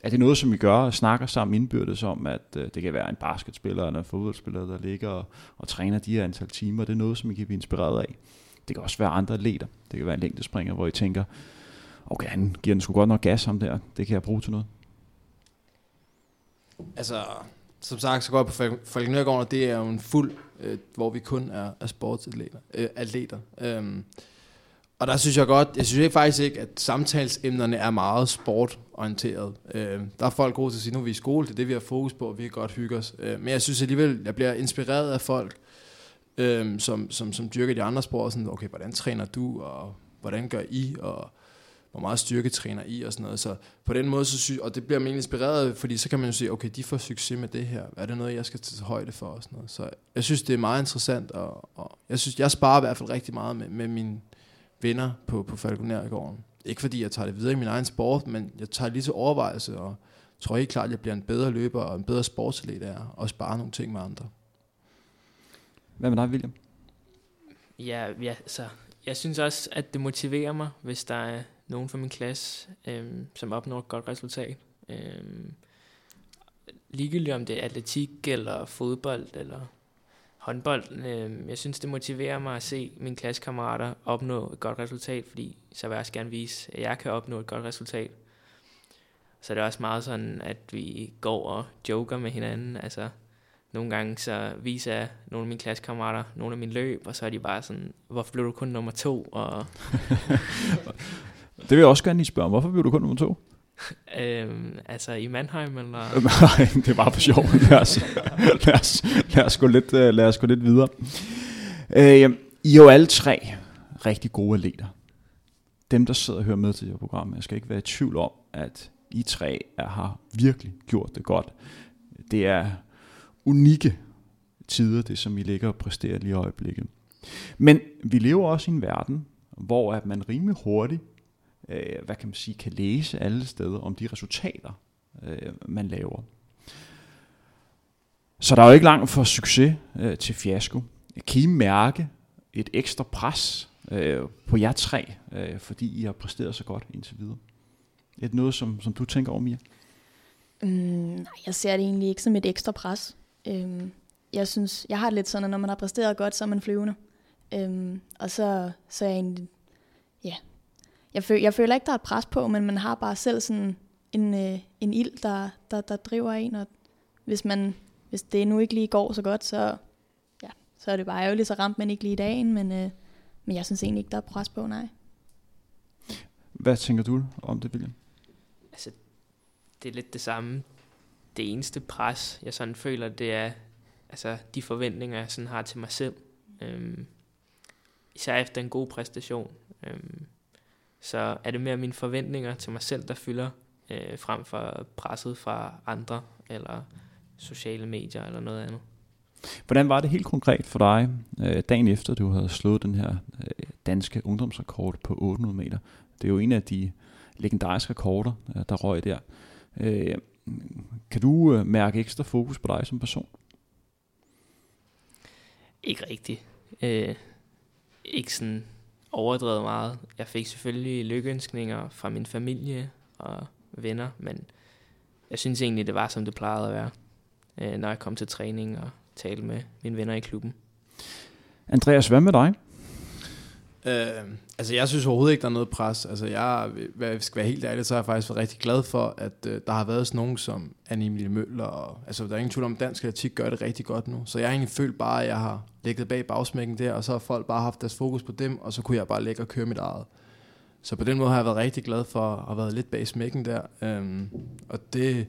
Er det noget, som vi gør og snakker sammen indbyrdes om, at det kan være en basketspiller eller en fodboldspiller, der ligger og træner de her antal timer? Det er noget, som I kan blive inspireret af. Det kan også være andre atleter. Det kan være en længdespringer, hvor I tænker, okay, han giver den sgu godt nok gas ham der. Det kan jeg bruge til noget. Altså, som sagt, så går jeg på Falkonergården, og det er jo en fuld, hvor vi kun er sportsatleter. Og der synes jeg godt, jeg synes faktisk ikke, at samtalesemnerne er meget sportorienteret. Der er folk gode til at sige, nu er vi i skole, det er det, vi har fokus på, og vi kan godt hygge os. Men jeg synes alligevel, jeg bliver inspireret af folk, som dyrker de andre sport, og sådan, okay, hvordan træner du, og hvordan gør I, og hvor meget styrke træner I, og sådan noget. Så på den måde, og det bliver man inspireret, fordi så kan man jo sige, okay, de får succes med det her, er det noget, jeg skal tage højde for, og sådan noget. Så jeg synes, det er meget interessant, og jeg synes, jeg sparer i hvert fald rigtig meget med mine venner på Falkonergården. Ikke fordi jeg tager det videre i min egen sport, men jeg tager lige til overvejelse, og tror helt klart, at jeg bliver en bedre løber og en bedre sportsatlet af at spare nogle ting med andre. Hvad med dig, William? Ja, så jeg synes også, at det motiverer mig, hvis der er nogen fra min klasse, som opnår et godt resultat. Ligegyldigt om det er atletik, eller fodbold, eller håndbold. Jeg synes, det motiverer mig at se mine klassekammerater opnå et godt resultat, fordi så vil jeg også gerne vise, at jeg kan opnå et godt resultat. Så det er også meget sådan, at vi går og joker med hinanden. Altså, nogle gange så viser jeg nogle af mine klassekammerater nogle af mine løb, og så er de bare sådan, hvorfor blev du kun nummer 2? Og det vil jeg også gerne lige spørge om. Hvorfor blev du kun nummer 2? Altså i Mannheim eller? Nej, det er bare for sjov. Lad os gå lidt videre. I er jo alle tre rigtig gode atleter. Dem der sidder og hører med til det her program, jeg skal ikke være i tvivl om, at I tre har virkelig gjort det godt. Det er unikke tider, det som I ligger og præsterer lige i øjeblikket. Men vi lever også i en verden, hvor at man rimelig hurtigt kan læse alle steder om de resultater, man laver. Så der er jo ikke langt fra succes til fiasko. Kan I mærke et ekstra pres på jer tre, fordi I har præsteret så godt indtil videre? Er det noget, som du tænker over, Mia? Nej, jeg ser det egentlig ikke som et ekstra pres. Jeg synes, jeg har det lidt sådan, at når man har præsteret godt, så er man flyvende. Og så er jeg egentlig... Ja... Jeg føler ikke, der er et pres på, men man har bare selv sådan en ild, der driver en. Og hvis det nu ikke lige går så godt, så er det bare ærgerligt, så ramt man ikke lige i dagen. Men jeg synes egentlig ikke, der er pres på, nej. Hvad tænker du om det, William? Altså, det er lidt det samme. Det eneste pres, jeg sådan føler, det er altså, de forventninger, jeg sådan har til mig selv. Især efter en god præstation. Så er det mere mine forventninger til mig selv, der fylder, frem for presset fra andre, eller sociale medier, eller noget andet. Hvordan var det helt konkret for dig, dagen efter, du havde slået den her danske ungdomsrekord på 800 meter? Det er jo en af de legendariske rekorder, der røg der. Kan du mærke ekstra fokus på dig som person? Ikke rigtigt. Ikke sådan... overdrevet meget. Jeg fik selvfølgelig lykkeønskninger fra min familie og venner, men jeg synes egentlig, det var, som det plejede at være, når jeg kom til træning og talte med mine venner i klubben. Andreas, hvad med dig? Jeg synes overhovedet ikke, der er noget pres. Altså, jeg skal være helt ærlig, så har jeg faktisk været rigtig glad for, at der har været sådan nogen som Anne Emilie Møller. Der er ingen tvivl om, dansk atletik gør det rigtig godt nu. Så jeg har egentlig følt bare, at jeg har ligget bag bagsmækken der, og så har folk bare haft deres fokus på dem, og så kunne jeg bare ligge og køre mit eget. Så på den måde har jeg været rigtig glad for at have været lidt bag smækken der. Og det...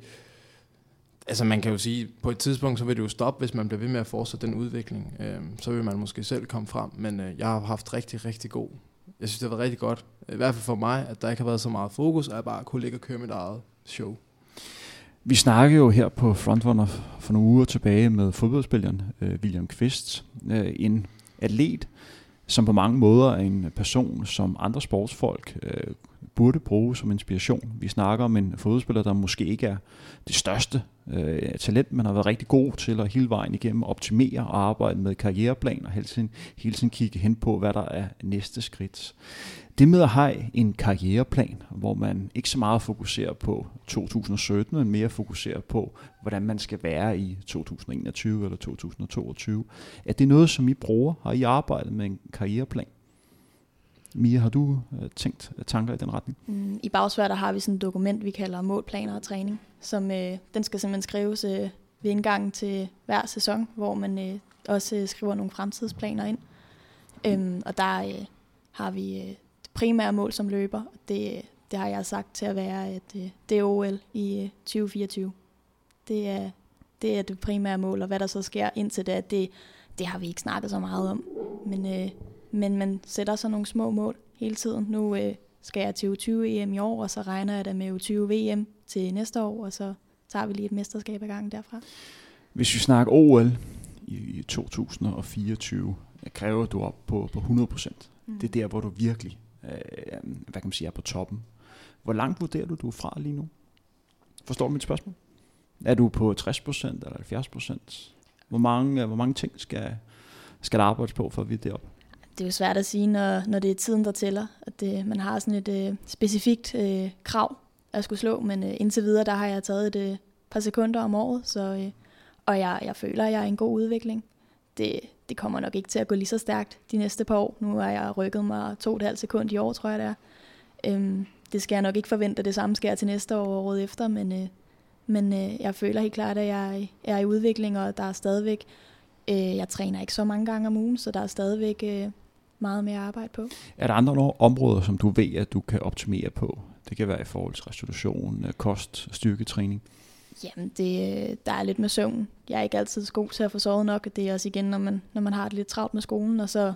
Altså man kan jo sige, på et tidspunkt, så vil det jo stoppe, hvis man bliver ved med at fortsætte den udvikling. Så vil man måske selv komme frem, men jeg har haft rigtig, rigtig god. Jeg synes, det har været rigtig godt, i hvert fald for mig, at der ikke har været så meget fokus, og jeg bare kunne ligge og køre mit eget show. Vi snakkede jo her på Frontrunner for nogle uger tilbage med fodboldspilleren William Kvist, en atlet, som på mange måder er en person, som andre sportsfolk burde bruge som inspiration. Vi snakker om en fodboldspiller, der måske ikke er det største talent, men har været rigtig god til at hele vejen igennem optimere og arbejde med karriereplan og hele tiden kigge hen på, hvad der er næste skridt. Det med at have en karriereplan, hvor man ikke så meget fokuserer på 2017, men mere fokuserer på, hvordan man skal være i 2021 eller 2022. Er det noget, som I bruger? Har I arbejdet med en karriereplan? Mia, har du tænkt tanker i den retning? I Bagsværd har vi sådan et dokument, vi kalder målplaner og træning, som den skal simpelthen skrives ved indgangen til hver sæson, hvor man også skriver nogle fremtidsplaner ind. Og der har vi det primære mål som løber, og det har jeg sagt til at være, at det er OL i 2024. Det er det primære mål, og hvad der så sker indtil da, det har vi ikke snakket så meget om. Men man sætter så nogle små mål hele tiden. Nu skal jeg til U20-EM i år, og så regner jeg da med U20-VM til næste år, og så tager vi lige et mesterskab ad gangen derfra. Hvis vi snakker OL i 2024, kræver du op på 100%. Mm. Det er der, hvor du virkelig er på toppen. Hvor langt vurderer du er fra lige nu? Forstår du mit spørgsmål? Er du på 60% eller 70%? Hvor mange ting skal der arbejdes på for at vide det op? Det er jo svært at sige, når det er tiden, der tæller, at man har sådan et specifikt krav at skulle slå, men indtil videre, der har jeg taget et par sekunder om året, og jeg føler, at jeg er en god udvikling. Det kommer nok ikke til at gå lige så stærkt de næste par år. Nu har jeg rykket mig 2,5 sekund i år, tror jeg det er. Det skal jeg nok ikke forvente, det samme sker til næste år og året efter, men jeg føler helt klart, at jeg er i udvikling, og der er stadigvæk... Jeg træner ikke så mange gange om ugen, så der er stadigvæk... meget mere arbejde på. Er der andre områder, som du ved, at du kan optimere på? Det kan være i forhold til restitution, kost, styrketræning. Jamen, der er lidt med søvn. Jeg er ikke altid så god til at få sovet nok, og det er også igen, når man har det lidt travlt med skolen, og så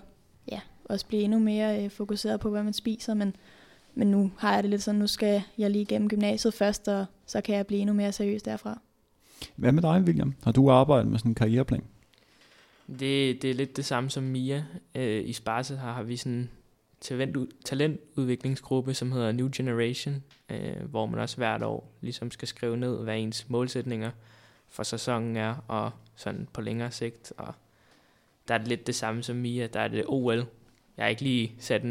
ja, også blive endnu mere fokuseret på, hvad man spiser. Men nu har jeg det lidt sådan, nu skal jeg lige igennem gymnasiet først, og så kan jeg blive endnu mere seriøs derfra. Hvad med dig, William? Har du arbejdet med sådan en karriereplan? Det er lidt det samme som Mia. I Sparta har vi sådan en talentudviklingsgruppe, som hedder New Generation, hvor man også hvert år ligesom skal skrive ned, hvad ens målsætninger for sæsonen er, og sådan på længere sigt. Og der er det lidt det samme som Mia. Der er det OL. Jeg har ikke lige sat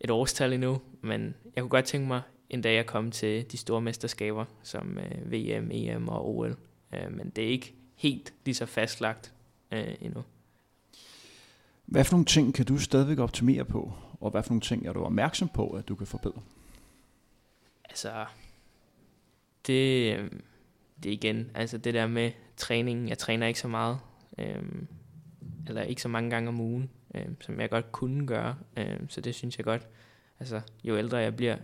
et årstal endnu, men jeg kunne godt tænke mig en dag at komme til de store mesterskaber, som VM, EM og OL. Men det er ikke helt lige så fastlagt. Endnu. Hvad for nogle ting kan du stadigvæk optimere på, og hvad for nogle ting er du opmærksom på, at du kan forbedre? Altså, det igen, altså det der med træningen, jeg træner ikke så meget, eller ikke så mange gange om ugen, som jeg godt kunne gøre, så det synes jeg godt, altså jo ældre jeg bliver,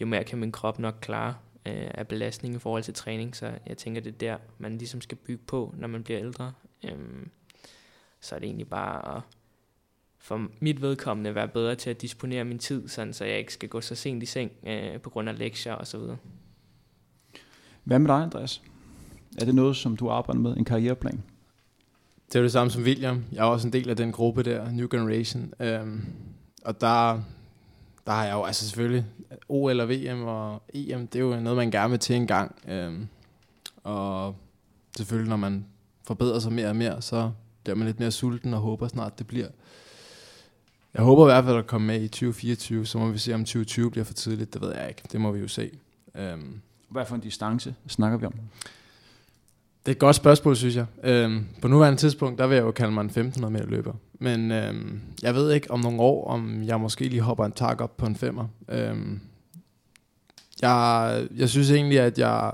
jo mere kan min krop nok klare af belastning i forhold til træning, så jeg tænker, det er der, man ligesom skal bygge på, når man bliver ældre. Så er det egentlig bare at for mit vedkommende være bedre til at disponere min tid, sådan, så jeg ikke skal gå så sent i seng på grund af lektier og så videre. Hvad med dig, Andreas? Er det noget, som du arbejder med, en karriereplan? Det er jo det samme som William. Jeg er også en del af den gruppe der, New Generation, og der har jeg jo altså selvfølgelig OL og VM og EM, det er jo noget, man gerne vil til en gang. Og selvfølgelig, når man forbedrer sig mere og mere, så bliver man lidt mere sulten og håber snart, det bliver. Jeg håber i hvert fald at komme med i 2024, så må vi se, om 2020 bliver for tidligt. Det ved jeg ikke. Det må vi jo se. Hvad for en distance snakker vi om? Det er et godt spørgsmål, synes jeg. På nuværende tidspunkt, der vil jeg jo kalde mig en 1500 meter løber. Men jeg ved ikke om nogle år, om jeg måske lige hopper en tak op på en 5'er. Jeg synes egentlig, at jeg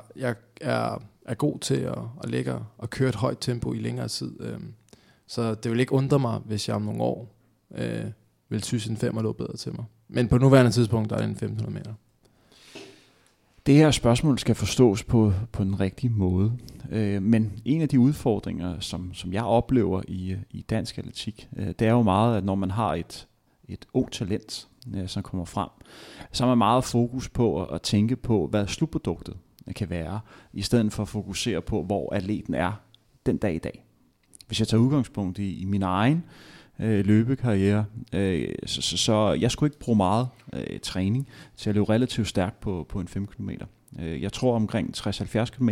er god til at ligge og køre et højt tempo i længere tid. Så det vil ikke undre mig, hvis jeg om nogle år vil synes, en 5'er lå bedre til mig. Men på nuværende tidspunkt, der er det en 1500 meter. Det her spørgsmål skal forstås på den rigtige måde, men en af de udfordringer, som jeg oplever i dansk atletik, det er jo meget, at når man har et ungt talent, som kommer frem, så er man meget fokus på at tænke på, hvad slutproduktet kan være, i stedet for at fokusere på, hvor atleten er den dag i dag. Hvis jeg tager udgangspunkt i min egen løbekarriere, så jeg skulle ikke bruge meget træning til at løbe relativt stærkt på en 5 km. Jeg tror omkring 60-70 km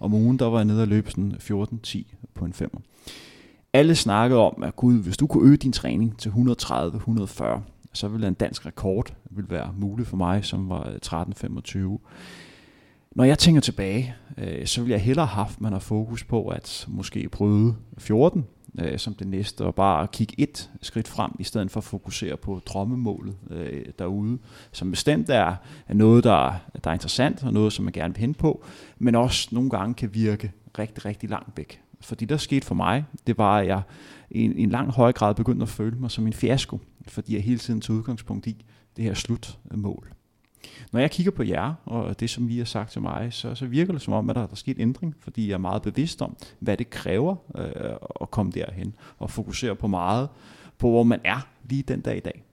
om ugen, der var jeg nede og løb sådan 14-10 på en 5'er. Alle snakkede om, at gud, hvis du kunne øge din træning til 130-140, så ville en dansk rekord ville være mulig for mig, som var 13-25. Når jeg tænker tilbage, så ville jeg hellere have haft, man har fokus på at måske prøve 14 som det næste, og bare kigge et skridt frem, i stedet for at fokusere på drømmemålet derude, som bestemt er noget, der er interessant, og noget, som man gerne vil hen på, men også nogle gange kan virke rigtig, rigtig langt væk. Fordi der skete for mig, det var, at jeg i en langt høj grad begyndte at føle mig som en fiasko, fordi jeg hele tiden tog udgangspunkt i det her slutmål. Når jeg kigger på jer, og det som I har sagt til mig, så virker det som om, at der er sket ændring, fordi jeg er meget bevidst om, hvad det kræver at komme derhen, og fokusere på meget, på hvor man er lige den dag i dag.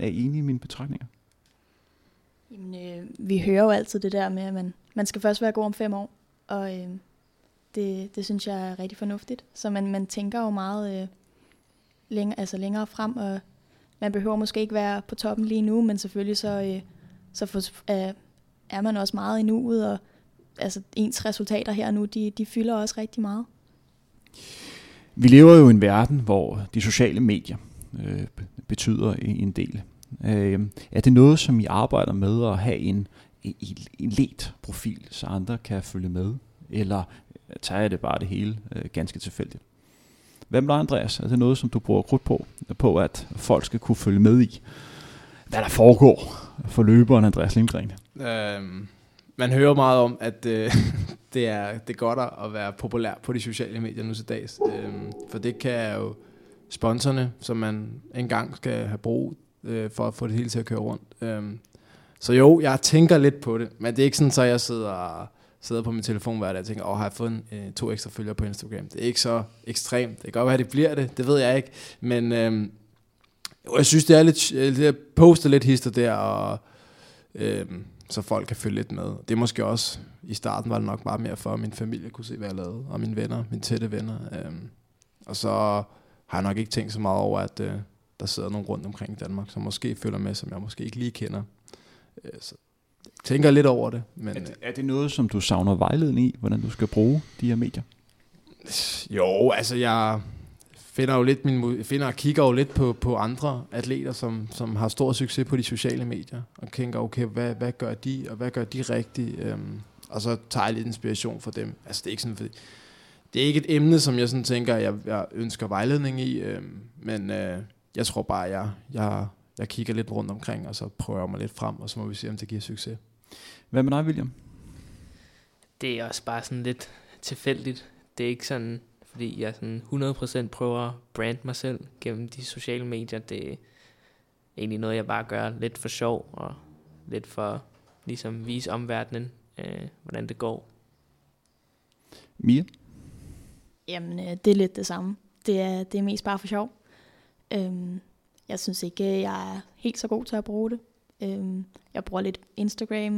Er I enige i mine betragtninger? Jamen, vi hører jo altid det der med, at man skal først være god om 5 år, og det synes jeg er rigtig fornuftigt. Så man tænker jo meget længere frem, og man behøver måske ikke være på toppen lige nu, men selvfølgelig så er man også meget i nuet, og altså ens resultater her nu, de fylder også rigtig meget. Vi lever jo i en verden, hvor de sociale medier betyder en del. Er det noget, som I arbejder med at have en let profil, så andre kan følge med? Eller tager jeg det bare det hele ganske tilfældigt? Hvem der, Andreas? Er det noget, som du bruger krudt på at folk skal kunne følge med i? Hvad der foregår for løberen Andreas Lindgren? Man hører meget om, at det er godt at være populær på de sociale medier nu til dags. For det kan jo sponsorerne, som man engang skal have brug for at få det hele til at køre rundt. Så jo, jeg tænker lidt på det, men det er ikke sådan, så jeg sidder på min telefon hver dag og tænker, har jeg fået 2 ekstra følgere på Instagram? Det er ikke så ekstremt. Det kan godt være, at det bliver det ved jeg ikke. Men jeg synes, det er lidt poster lidt hister der, og så folk kan følge lidt med. Det er måske også, i starten var det nok bare mere for, at min familie kunne se, hvad jeg lavede, og mine venner, mine tætte venner. Og så har jeg nok ikke tænkt så meget over, at der sidder nogen rundt omkring i Danmark, som måske følger med, som jeg måske ikke lige kender. Så jeg tænker lidt over det. Men er det noget, som du savner vejledning i, hvordan du skal bruge de her medier? Jo, altså jeg kigger jo lidt på andre atleter, som har stor succes på de sociale medier, og tænker, okay, hvad gør de, og hvad gør de rigtigt? Og så tager jeg lidt inspiration fra dem. Altså, det er ikke sådan, det er ikke et emne, som jeg sådan tænker, jeg ønsker vejledning i, men jeg tror bare, jeg kigger lidt rundt omkring, og så prøver jeg mig lidt frem, og så må vi se, om det giver succes. Hvad med dig, William? Det er også bare sådan lidt tilfældigt. Det er ikke sådan, fordi jeg sådan 100% prøver at brande mig selv gennem de sociale medier. Det er egentlig noget, jeg bare gør lidt for sjov, og lidt for ligesom vise omverdenen, hvordan det går. Mia? Jamen, det er lidt det samme. Det er mest bare for sjov. Jeg synes ikke, jeg er helt så god til at bruge det. Jeg bruger lidt Instagram,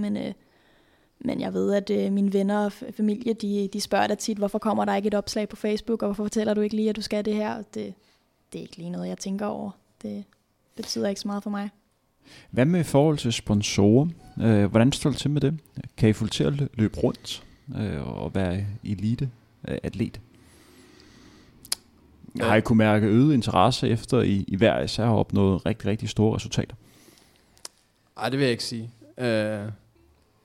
men jeg ved, at mine venner og familie, de spørger dig tit, hvorfor kommer der ikke et opslag på Facebook, og hvorfor fortæller du ikke lige, at du skal det her? Det er ikke lige noget, jeg tænker over. Det betyder ikke så meget for mig. Hvad med i forhold til sponsorer? Hvordan står det til med det? Kan I få til at løbe rundt og være elite-atlet? Ja. Har I kunne mærke øget interesse efter, I hver især har opnået rigtig, rigtig store resultater? Nej, det vil jeg ikke sige.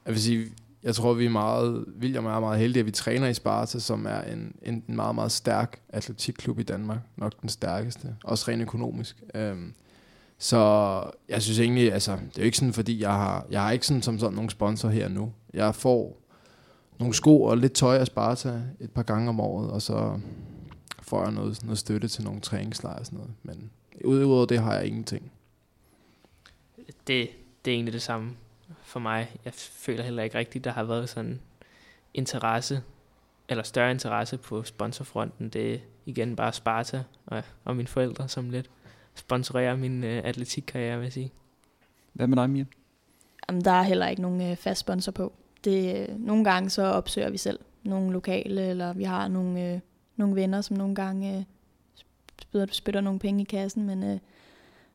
Jeg vil sige, jeg tror, vi er meget, William og jeg er meget heldige, at vi træner i Sparta, som er en meget, meget stærk atletikklub i Danmark. Nok den stærkeste. Også rent økonomisk. Så jeg synes egentlig, altså, det er jo ikke sådan, fordi jeg har ikke sådan, som sådan nogle sponsor her nu. Jeg får nogle sko og lidt tøj af Sparta et par gange om året, og så får jeg noget støtte til nogle træningslejre og sådan noget. Men udover det har jeg ingenting. Det er egentlig det samme for mig. Jeg føler heller ikke rigtigt, der har været sådan interesse, eller større interesse på sponsorfronten. Det er igen bare Sparta og mine forældre, som lidt sponsorerer min atletikkarriere, vil jeg sige. Hvad med dig, Mia? Jamen, der er heller ikke nogen fast sponsor på. Nogle gange så opsøger vi selv nogle lokale, eller vi har nogle venner, som nogle gange spytter nogle penge i kassen,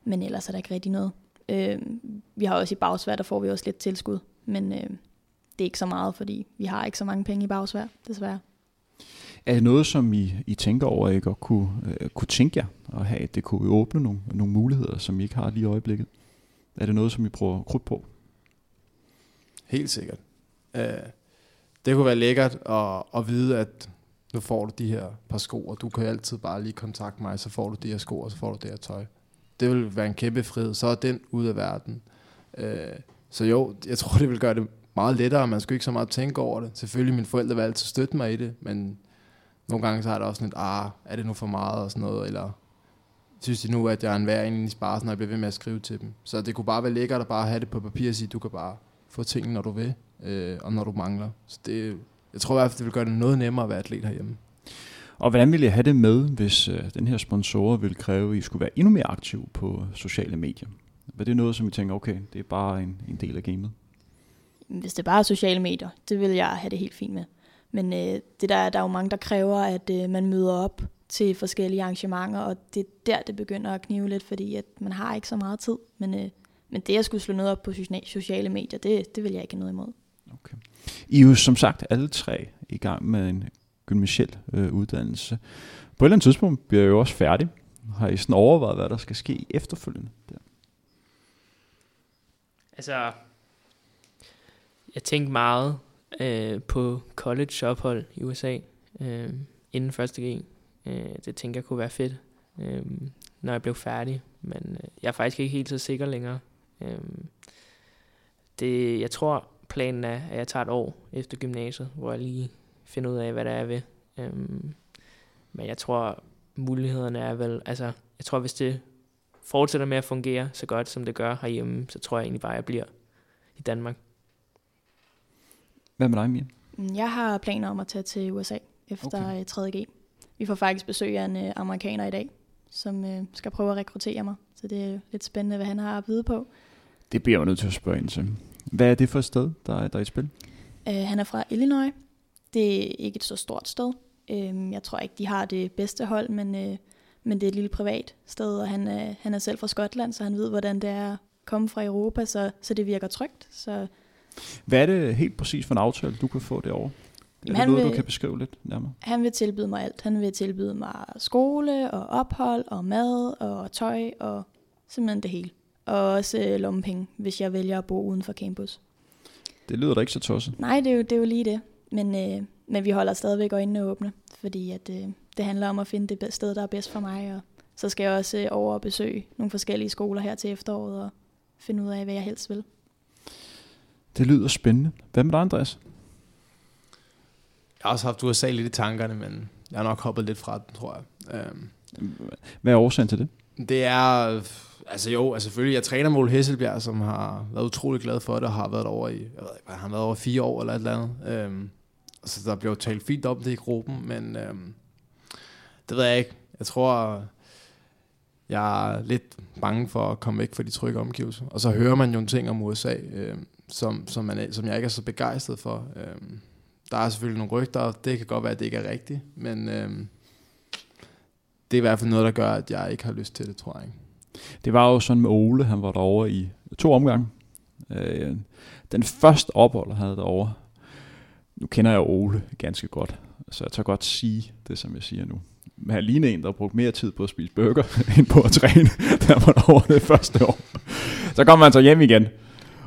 men ellers er der ikke rigtig noget. Vi har også i Bagsværd, der får vi også lidt tilskud, men det er ikke så meget, fordi vi har ikke så mange penge i Bagsværd, desværre. Er det noget, som I tænker over, at I godt kunne tænke jer at have, at det kunne åbne nogle muligheder, som I ikke har lige i øjeblikket? Er det noget, som I bruger krudt på? Helt sikkert. Det kunne være lækkert at vide, at nu får du de her par sko, og du kan altid bare lige kontakte mig, så får du de her sko, og så får du det her tøj. Det vil være en kæmpe frihed, så er den ude af verden. Så jo, jeg tror, det vil gøre det meget lettere, man skulle ikke så meget tænke over det. Selvfølgelig, mine forældre vil altid støtte mig i det, men nogle gange så er det også sådan lidt, er det nu for meget og sådan noget, eller synes de nu, at jeg er en værre inde i Sparsen, og jeg bliver ved med at skrive til dem. Så det kunne bare være lækkert at bare have det på papir og sige, du kan bare få tingene, når du vil, og når du mangler. Så det, jeg tror i hvert fald, det vil gøre det noget nemmere at være atlet herhjemme. Og hvordan ville jeg have det med, hvis den her sponsorer ville kræve, at I skulle være endnu mere aktiv på sociale medier? Var det noget, som I tænker, okay, det er bare en del af gamet? Hvis det bare er sociale medier, det vil jeg have det helt fint med. Men der er jo mange, der kræver, at man møder op til forskellige arrangementer, og det er der, det begynder at knive lidt, fordi at man har ikke så meget tid. Men det at skulle slå noget op på sociale medier, det vil jeg ikke have noget imod. Okay. I er jo som sagt alle tre i gang med en gymnasiel uddannelse. På et eller andet tidspunkt bliver jeg jo også færdig. Har I sådan overvejet, hvad der skal ske efterfølgende? Der? Altså, jeg tænkte meget på college-ophold i USA inden 1.G. Det tænker jeg kunne være fedt, når jeg blev færdig. Men jeg er faktisk ikke helt så sikker længere. Jeg tror, planen er, at jeg tager et år efter gymnasiet, hvor jeg lige finder ud af, hvad der er ved. Men jeg tror, mulighederne er vel... Altså, jeg tror, hvis det fortsætter med at fungere så godt, som det gør herhjemme, så tror jeg egentlig bare, at jeg bliver i Danmark. Hvad med dig, Mia? Jeg har planer om at tage til USA efter 3.G. Vi får faktisk besøg af en amerikaner i dag, som skal prøve at rekruttere mig. Så det er lidt spændende, hvad han har at byde på. Det bliver jeg nødt til at spørge ind til. Hvad er det for et sted, der er i spil? Han er fra Illinois. Det er ikke et så stort sted. Jeg tror ikke, de har det bedste hold, men det er et lille privat sted. Og han er selv fra Skotland, så han ved, hvordan det er at komme fra Europa, så det virker trygt. Så hvad er det helt præcis for en aftale, du kan få derovre? Er det noget, du kan beskrive lidt nærmere? Han vil tilbyde mig alt. Han vil tilbyde mig skole og ophold og mad og tøj og simpelthen det hele. Og også lommepenge, hvis jeg vælger at bo uden for campus. Det lyder da ikke så tosset. Nej, det er jo lige det. Men vi holder stadigvæk øjnene åbne, fordi at, det handler om at finde det sted, der er bedst for mig. Og så skal jeg også over og besøge nogle forskellige skoler her til efteråret og finde ud af, hvad jeg helst vil. Det lyder spændende. Hvad med dig, Andreas? Jeg har også haft USA lidt i tankerne, men jeg har nok hoppet lidt fra den, tror jeg. Hvad er årsagen til det? Det er, selvfølgelig, jeg træner med Ole Hesselbjerg, som har været utrolig glad for det, og har været over i, han har været over 4 år eller et eller andet. Så der blev talt fint om det i gruppen, men det ved jeg ikke. Jeg tror, jeg er lidt bange for at komme væk fra de trygge omgivelser. Og så hører man jo en ting om USA, som jeg ikke er så begejstret for. Der er selvfølgelig nogle rygter, og det kan godt være, at det ikke er rigtigt, men det er i hvert fald noget, der gør, at jeg ikke har lyst til det, tror jeg. Det var jo sådan med Ole, han var derovre i 2 omgange. Den første ophold, han havde derovre, nu kender jeg Ole ganske godt, så jeg tør godt sige det, som jeg siger nu. Men han lignede en, der brugte mere tid på at spise burger, end på at træne, da han var derovre det første år. Så kom han så hjem igen,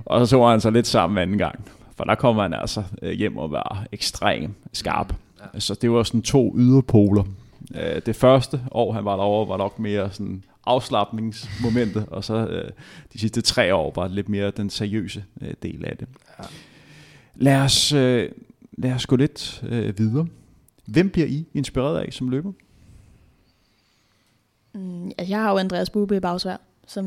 og så tog han så lidt sammen anden gang. For der kommer han altså hjem og var ekstrem skarp. Ja. Så det var sådan 2 yderpoler. Det første år, han var derovre, var nok mere sådan afslappningsmomentet, og så de sidste 3 år var lidt mere den seriøse del af det. Ja. Lad os gå lidt videre. Hvem bliver I inspireret af som løber? Jeg har jo Andreas Bube i Bagsværd, som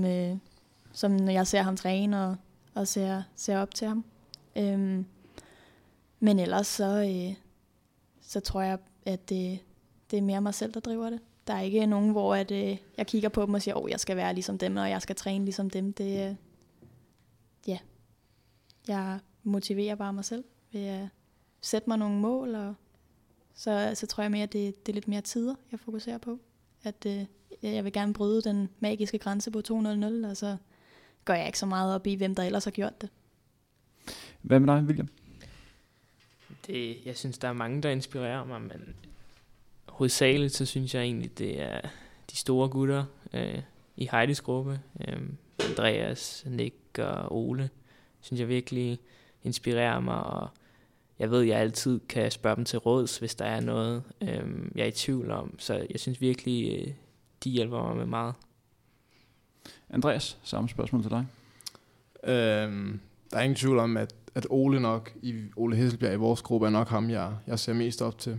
når jeg ser ham træne og ser op til ham. Men ellers så tror jeg, at det er mere mig selv, der driver det. Der er ikke nogen, hvor at, jeg kigger på dem og siger, jeg skal være ligesom dem, og jeg skal træne ligesom dem. Jeg motiverer bare mig selv ved at sætte mig nogle mål, og så tror jeg mere, at det er lidt mere tider, jeg fokuserer på. At jeg vil gerne bryde den magiske grænse på 200, og så gør jeg ikke så meget op i, hvem der ellers har gjort det. Hvad med dig, William? Jeg synes, der er mange, der inspirerer mig, men hovedsageligt, så synes jeg egentlig, det er de store gutter i Heidis gruppe. Andreas, Nick og Ole, synes jeg virkelig inspirerer mig, og jeg ved, at jeg altid kan spørge dem til råds, hvis der er noget, jeg er i tvivl om. Så jeg synes virkelig, de hjælper mig med meget. Andreas, samme spørgsmål til dig. Der er ingen tvivl om, at Ole nok, Ole Hesselbjerg i vores gruppe, er nok ham, jeg ser mest op til.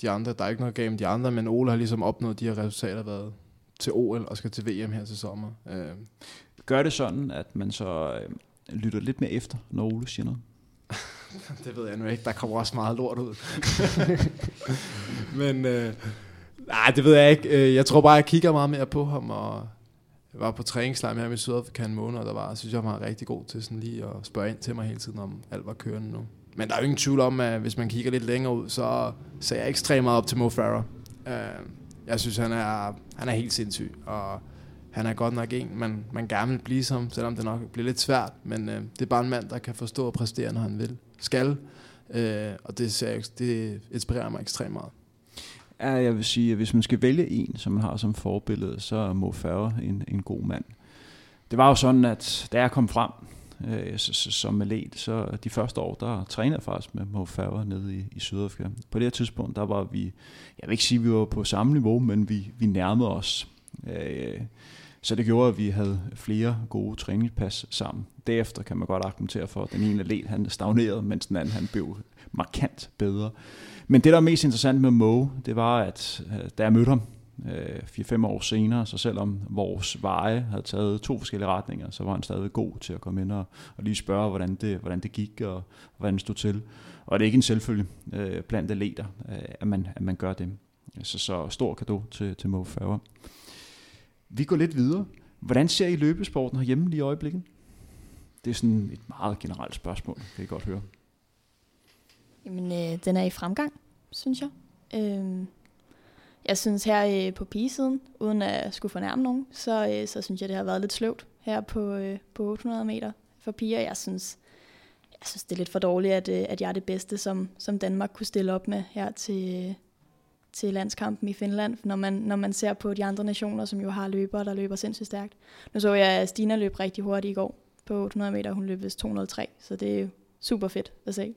De andre, der er ikke noget galt med de andre, men Ole har ligesom opnået de her resultater, været til OL og skal til VM her til sommer. Gør det sådan, at man så lytter lidt mere efter, når Ole siger noget? Det ved jeg nu ikke. Der kommer også meget lort ud. Men nej, det ved jeg ikke. Jeg tror bare, jeg kigger meget mere på ham, og jeg var på træningslejr med ham i Sydafrika en måned, og der var, synes jeg, han var rigtig god til sådan lige at spørge ind til mig hele tiden, om alt var kørende nu. Men der er jo ingen tvivl om, at hvis man kigger lidt længere ud, så ser jeg ekstremt meget op til Mo Farah. Jeg synes, han er helt sindssyg, og han er godt nok en, man gerne vil blive som, selvom det nok bliver lidt svært, men det er bare en mand, der kan forstå og præstere, når han skal, og det inspirerer mig ekstremt meget. Ja, jeg vil sige, at hvis man skal vælge en, som man har som forbillede, så er Mo Farah en god mand. Det var jo sådan, at da jeg kom frem som atlet, så de første år, der trænede jeg faktisk med Mo Farah nede i Sydafrika. På det her tidspunkt, der var vi, jeg vil ikke sige, at vi var på samme niveau, men vi nærmede os. Så det gjorde, at vi havde flere gode træningspas sammen. Derefter kan man godt argumentere for, at den ene atlet, han stagnerede, mens den anden, han blev markant bedre. Men det, der er mest interessant med Mo, det var, at da jeg mødte ham 4-5 år senere, så selvom vores veje havde taget to forskellige retninger, så var han stadig god til at komme ind og lige spørge, hvordan det gik, og hvordan det stod til. Og det er ikke en selvfølge blandt atleter, at man gør det. Så stor cadeau til Mo Farah. Vi går lidt videre. Hvordan ser I løbesporten herhjemme lige i øjeblikket? Det er sådan et meget generelt spørgsmål, kan I godt høre. Jamen, den er i fremgang, synes jeg. Jeg synes her på pigesiden, uden at skulle fornærme nogen, så synes jeg, det har været lidt sløvt her på 800 meter for piger. Jeg synes, det er lidt for dårligt, at jeg er det bedste, som Danmark kunne stille op med her til landskampen i Finland, når man ser på de andre nationer, som jo har løbere, der løber sindssygt stærkt. Nu så jeg, at Stina løb rigtig hurtigt i går på 800 meter, hun løb vist 203, så det er super fedt at se.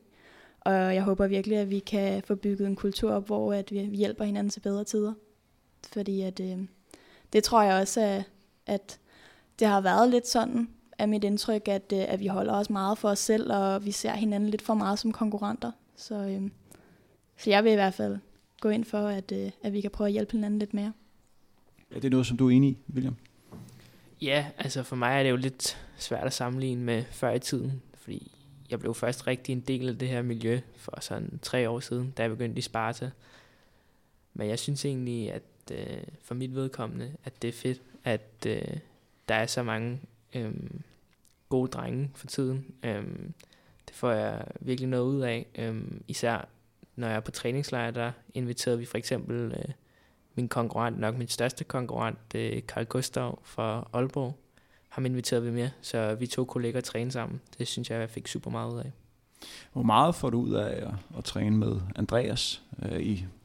Og jeg håber virkelig, at vi kan få bygget en kultur op, hvor at vi hjælper hinanden til bedre tider. Fordi at, det tror jeg også, at det har været lidt sådan af mit indtryk, at vi holder os meget for os selv, og vi ser hinanden lidt for meget som konkurrenter. Så jeg vil i hvert fald gå ind for, at vi kan prøve at hjælpe hinanden lidt mere. Ja, det er noget, som du er enig i, William? Ja, altså for mig er det jo lidt svært at sammenligne med før i tiden, fordi jeg blev først rigtig en del af det her miljø for sådan 3 år siden, da jeg begyndte i Sparta. Men jeg synes egentlig, at for mit vedkommende, at det er fedt, at der er så mange gode drenge for tiden. Det får jeg virkelig noget ud af. Især når jeg er på træningslejr, der inviterede vi for eksempel min konkurrent, nok min største konkurrent, Carl Gustav fra Aalborg. Ham inviterede vi med, så vi 2 kolleger træne sammen. Det synes jeg fik super meget ud af. Hvor meget får du ud af at træne med Andreas?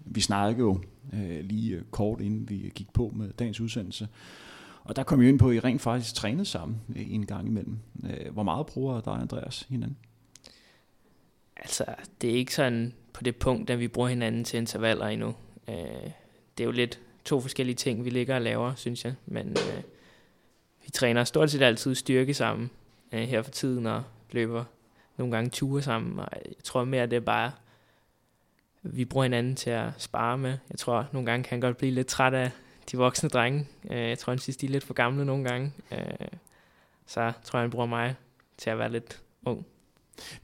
Vi snakkede jo lige kort inden vi gik på med dagens udsendelse. Og der kom vi ind på, at I rent faktisk trænede sammen en gang imellem. Hvor meget bruger dig og Andreas hinanden? Altså, det er ikke sådan på det punkt, at vi bruger hinanden til intervaller endnu. Det er jo lidt 2 forskellige ting, vi ligger og laver, synes jeg. Men vi træner stort set altid styrke sammen her for tiden, og løber nogle gange ture sammen. Og jeg tror mere, det er bare, vi bruger hinanden til at spare med. Jeg tror, nogle gange kan han godt blive lidt træt af de voksne drenge. Jeg tror, han synes, de er lidt for gamle nogle gange. Så tror jeg, han bruger mig til at være lidt ung.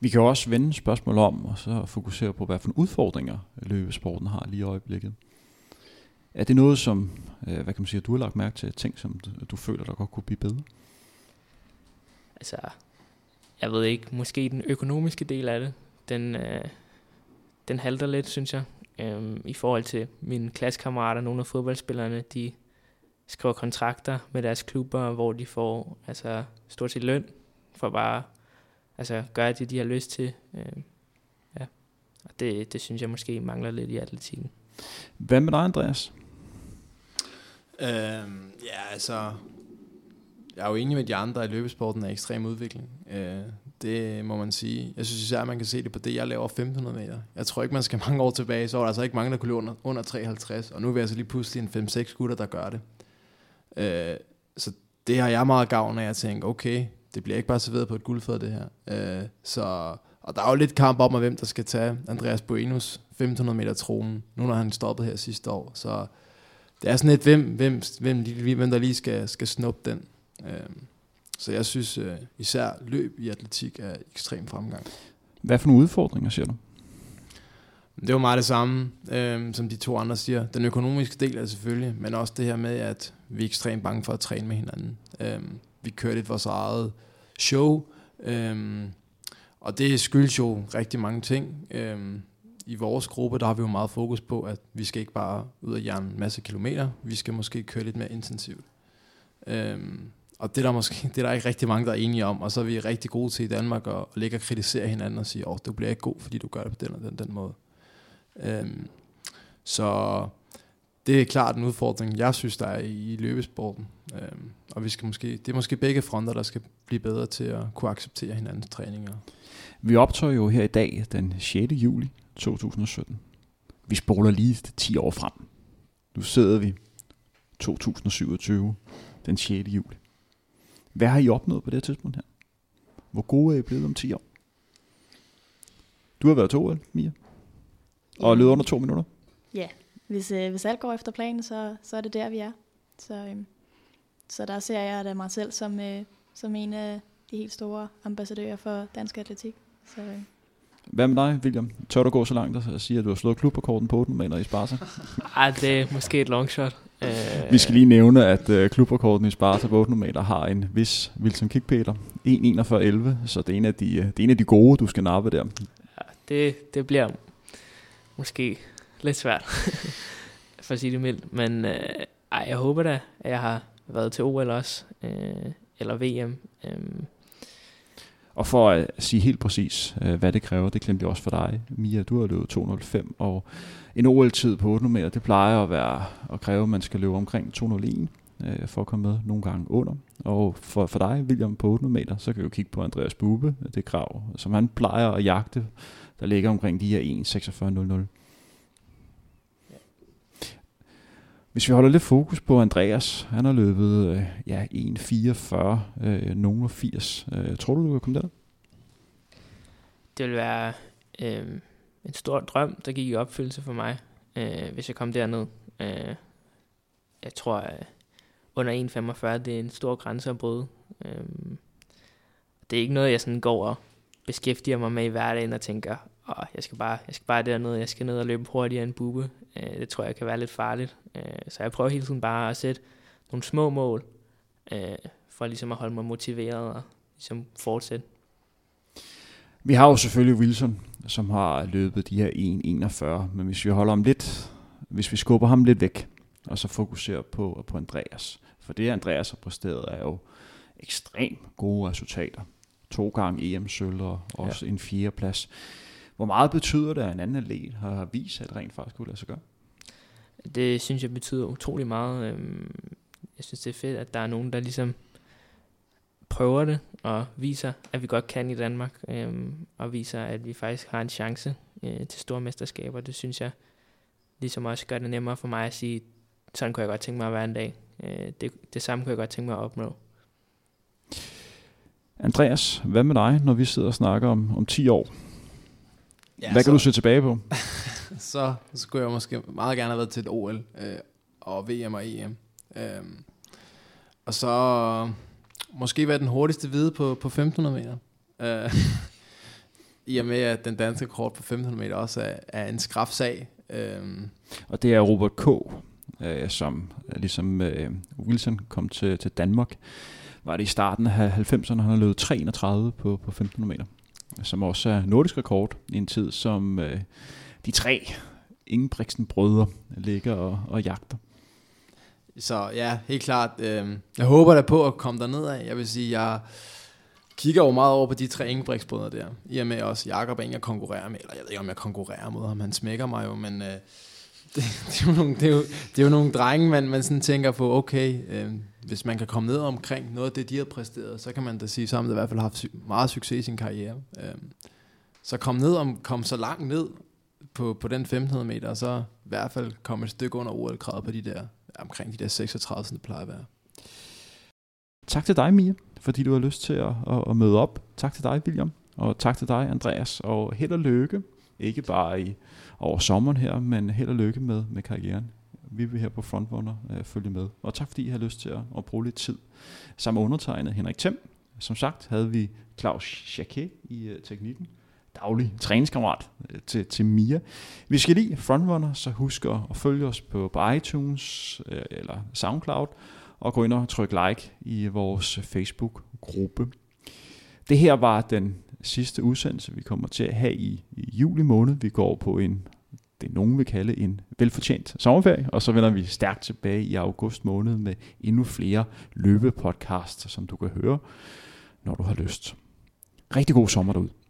Vi kan også vende spørgsmål om, og så fokusere på, hvad for udfordringer løbesporten har lige i øjeblikket. Er det noget, som hvad kan man sige, du har lagt mærke til, ting, som du føler, der godt kunne blive bedre? Altså, jeg ved ikke, måske den økonomiske del af det, den halter lidt, synes jeg. I forhold til mine klassekammerater, nogle af fodboldspillerne, de skriver kontrakter med deres klubber, hvor de får altså stort set løn for bare altså gøre det, de har lyst til. Ja. Og det synes jeg måske mangler lidt i atletikken. Hvad med dig, Andreas? Jeg er jo enig med de andre, at løbesporten er ekstrem udvikling. Det må man sige. Jeg synes især, at man kan se det på det, jeg laver 1500 meter. Jeg tror ikke, man skal mange år tilbage, så var der altså ikke mange, der kunne løbe under 53. Og nu er vi altså lige pludselig en 5-6 gutter, der gør det. Så det har jeg meget gavn af at tænke, okay, det bliver ikke bare serveret på et guldfad, det her. Og der er jo lidt kamp om, hvem der skal tage Andreas Buenos 1500 meter tronen, nu når han stoppede her sidste år. Så det er sådan lidt, hvem der lige skal snuppe den. Så jeg synes især løb i atletik er ekstrem fremgang. Hvad for nogle udfordringer siger du? Det er jo meget det samme, som de to andre siger. Den økonomiske del er selvfølgelig, men også det her med, at vi er ekstremt bange for at træne med hinanden. Vi kører lidt vores eget show, og det skyldes jo rigtig mange ting. I vores gruppe, der har vi jo meget fokus på, at vi skal ikke bare ud og jerne en masse kilometer, vi skal måske køre lidt mere intensivt. Og det er der ikke rigtig mange, der er enige om, og så er vi rigtig gode til i Danmark at ligge og kritisere hinanden og sige, du bliver ikke god, fordi du gør det på den måde. Så det er klart en udfordring, jeg synes, der er i løbesporten. Og det er måske begge fronter, der skal blive bedre til at kunne acceptere hinandens træninger. Vi optog jo her i dag den 6. juli 2017. Vi spoler lige 10 år frem. Nu sidder vi 2027, den 6. juli. Hvad har I opnået på det tidspunkt her? Hvor gode er I blevet om 10 år? Du har været 2 år, Mia. Og lød under 2 minutter? Ja, hvis alt går efter planen, så er det der, vi er. Så der ser jeg da mig selv som en af de helt store ambassadører for dansk atletik. Så. Hvad med dig, William? Tør du gå så langt og sige, at du har slået klubrekorden på den, eller i Sparta? Ej, det er måske et longshot. Vi skal lige nævne, at klubrekorden i Sparta på 800 meter har en vis Wilson Kickpeter, 1:41.11, så det er en af de gode, du skal nappe der. Ja, det bliver måske lidt svært, for at sige det mildt, men jeg håber da, at jeg har været til OL også, eller VM. Og for at sige helt præcis, hvad det kræver, det glemte jeg også for dig, Mia. Du har løbet 2:05, og en OL-tid på 800 meter, det plejer at kræve, at man skal løbe omkring 2:01 for at komme med, nogle gange under. Og for dig, William, på 800 meter, så kan du kigge på Andreas Bube, det krav, som han plejer at jagte, der ligger omkring de her 1:46.00. Hvis vi holder lidt fokus på Andreas, han har løbet 1:44, nogen 80. Tror du kan komme der? Det vil være en stor drøm, der gik i opfyldelse for mig, hvis jeg kom derned. Jeg tror, under 1:45, det er en stor grænse at bryde. Det er ikke noget, jeg sådan går og beskæftiger mig med i hverdagen og tænker, jeg skal bare dernede, jeg skal ned og løbe hurtigere end Bube. Det tror jeg kan være lidt farligt. Så jeg prøver hele tiden bare at sætte nogle små mål, for ligesom at holde mig motiveret og ligesom fortsætte. Vi har jo selvfølgelig Wilson, som har løbet de her 1:41, men hvis vi skubber ham lidt væk, og så fokuserer på Andreas. For det, Andreas har præsteret, er jo ekstremt gode resultater. 2 gange EM-sølv og også en 4. plads. Hvor meget betyder det, at en anden atlet har vist, at rent faktisk kunne lade sig gøre? Det synes jeg betyder utrolig meget. Jeg synes, det er fedt, at der er nogen, der ligesom prøver det og viser, at vi godt kan i Danmark, og viser, at vi faktisk har en chance til store mesterskaber. Det synes jeg ligesom også gør det nemmere for mig at sige, sådan kunne jeg godt tænke mig at være en dag. Det samme kunne jeg godt tænke mig at opnå. Andreas, hvad med dig, når vi sidder og snakker om 10 år? Ja, hvad kan du se tilbage på? så skulle jeg måske meget gerne have været til et OL, og VM og EM. Og så måske være den hurtigste hvide på 1500 meter. I og med, at den danske rekord på 1500 meter også er en skrap sag. Og det er Robert K., som ligesom Wilson kom til Danmark. Var det i starten af 90'erne, han har løbet 3:31 på 1500 meter, som også er nordisk rekord i en tid, som de 3 Ingebrigtsen-brødre ligger og jagter. Så ja, helt klart. Jeg håber da på at komme derned af. Jeg vil sige, jeg kigger jo meget over på de tre Ingebrigtsbrødre der. I og med også Jakob er en, jeg konkurrerer med. Eller jeg ved ikke, om jeg konkurrerer mod ham. Han smækker mig jo, men det er jo nogle drenge, man sådan tænker på, okay, hvis man kan komme ned omkring noget af det, de har præsteret, så kan man da sige sammen, at i hvert fald har haft meget succes i sin karriere. Så kom så langt ned på den 1500 meter, og så i hvert fald komme et stykke under OL-kravet på de der, omkring de der 36, det plejer at være. Tak til dig, Mia, fordi du har lyst til at møde op. Tak til dig, William, og tak til dig, Andreas, og held og lykke. Ikke bare over sommeren her, men held og lykke med karrieren. Vi vil her på Frontrunner følge med. Og tak fordi I har lyst til at bruge lidt tid sammen med undertegnet Henrik Thiem. Som sagt havde vi Claus Chaké i teknikken. Daglig træningskammerat til Mia. Vi skal lide Frontrunner, så husk at følge os på iTunes eller SoundCloud. Og gå ind og tryk like i vores Facebook-gruppe. Det her var den sidste udsendelse, vi kommer til at have i juli måned. Vi går på nogen vil kalde en velfortjent sommerferie, og så vender vi stærkt tilbage i august måned med endnu flere løbepodcasts, som du kan høre, når du har lyst. Rigtig god sommer derude.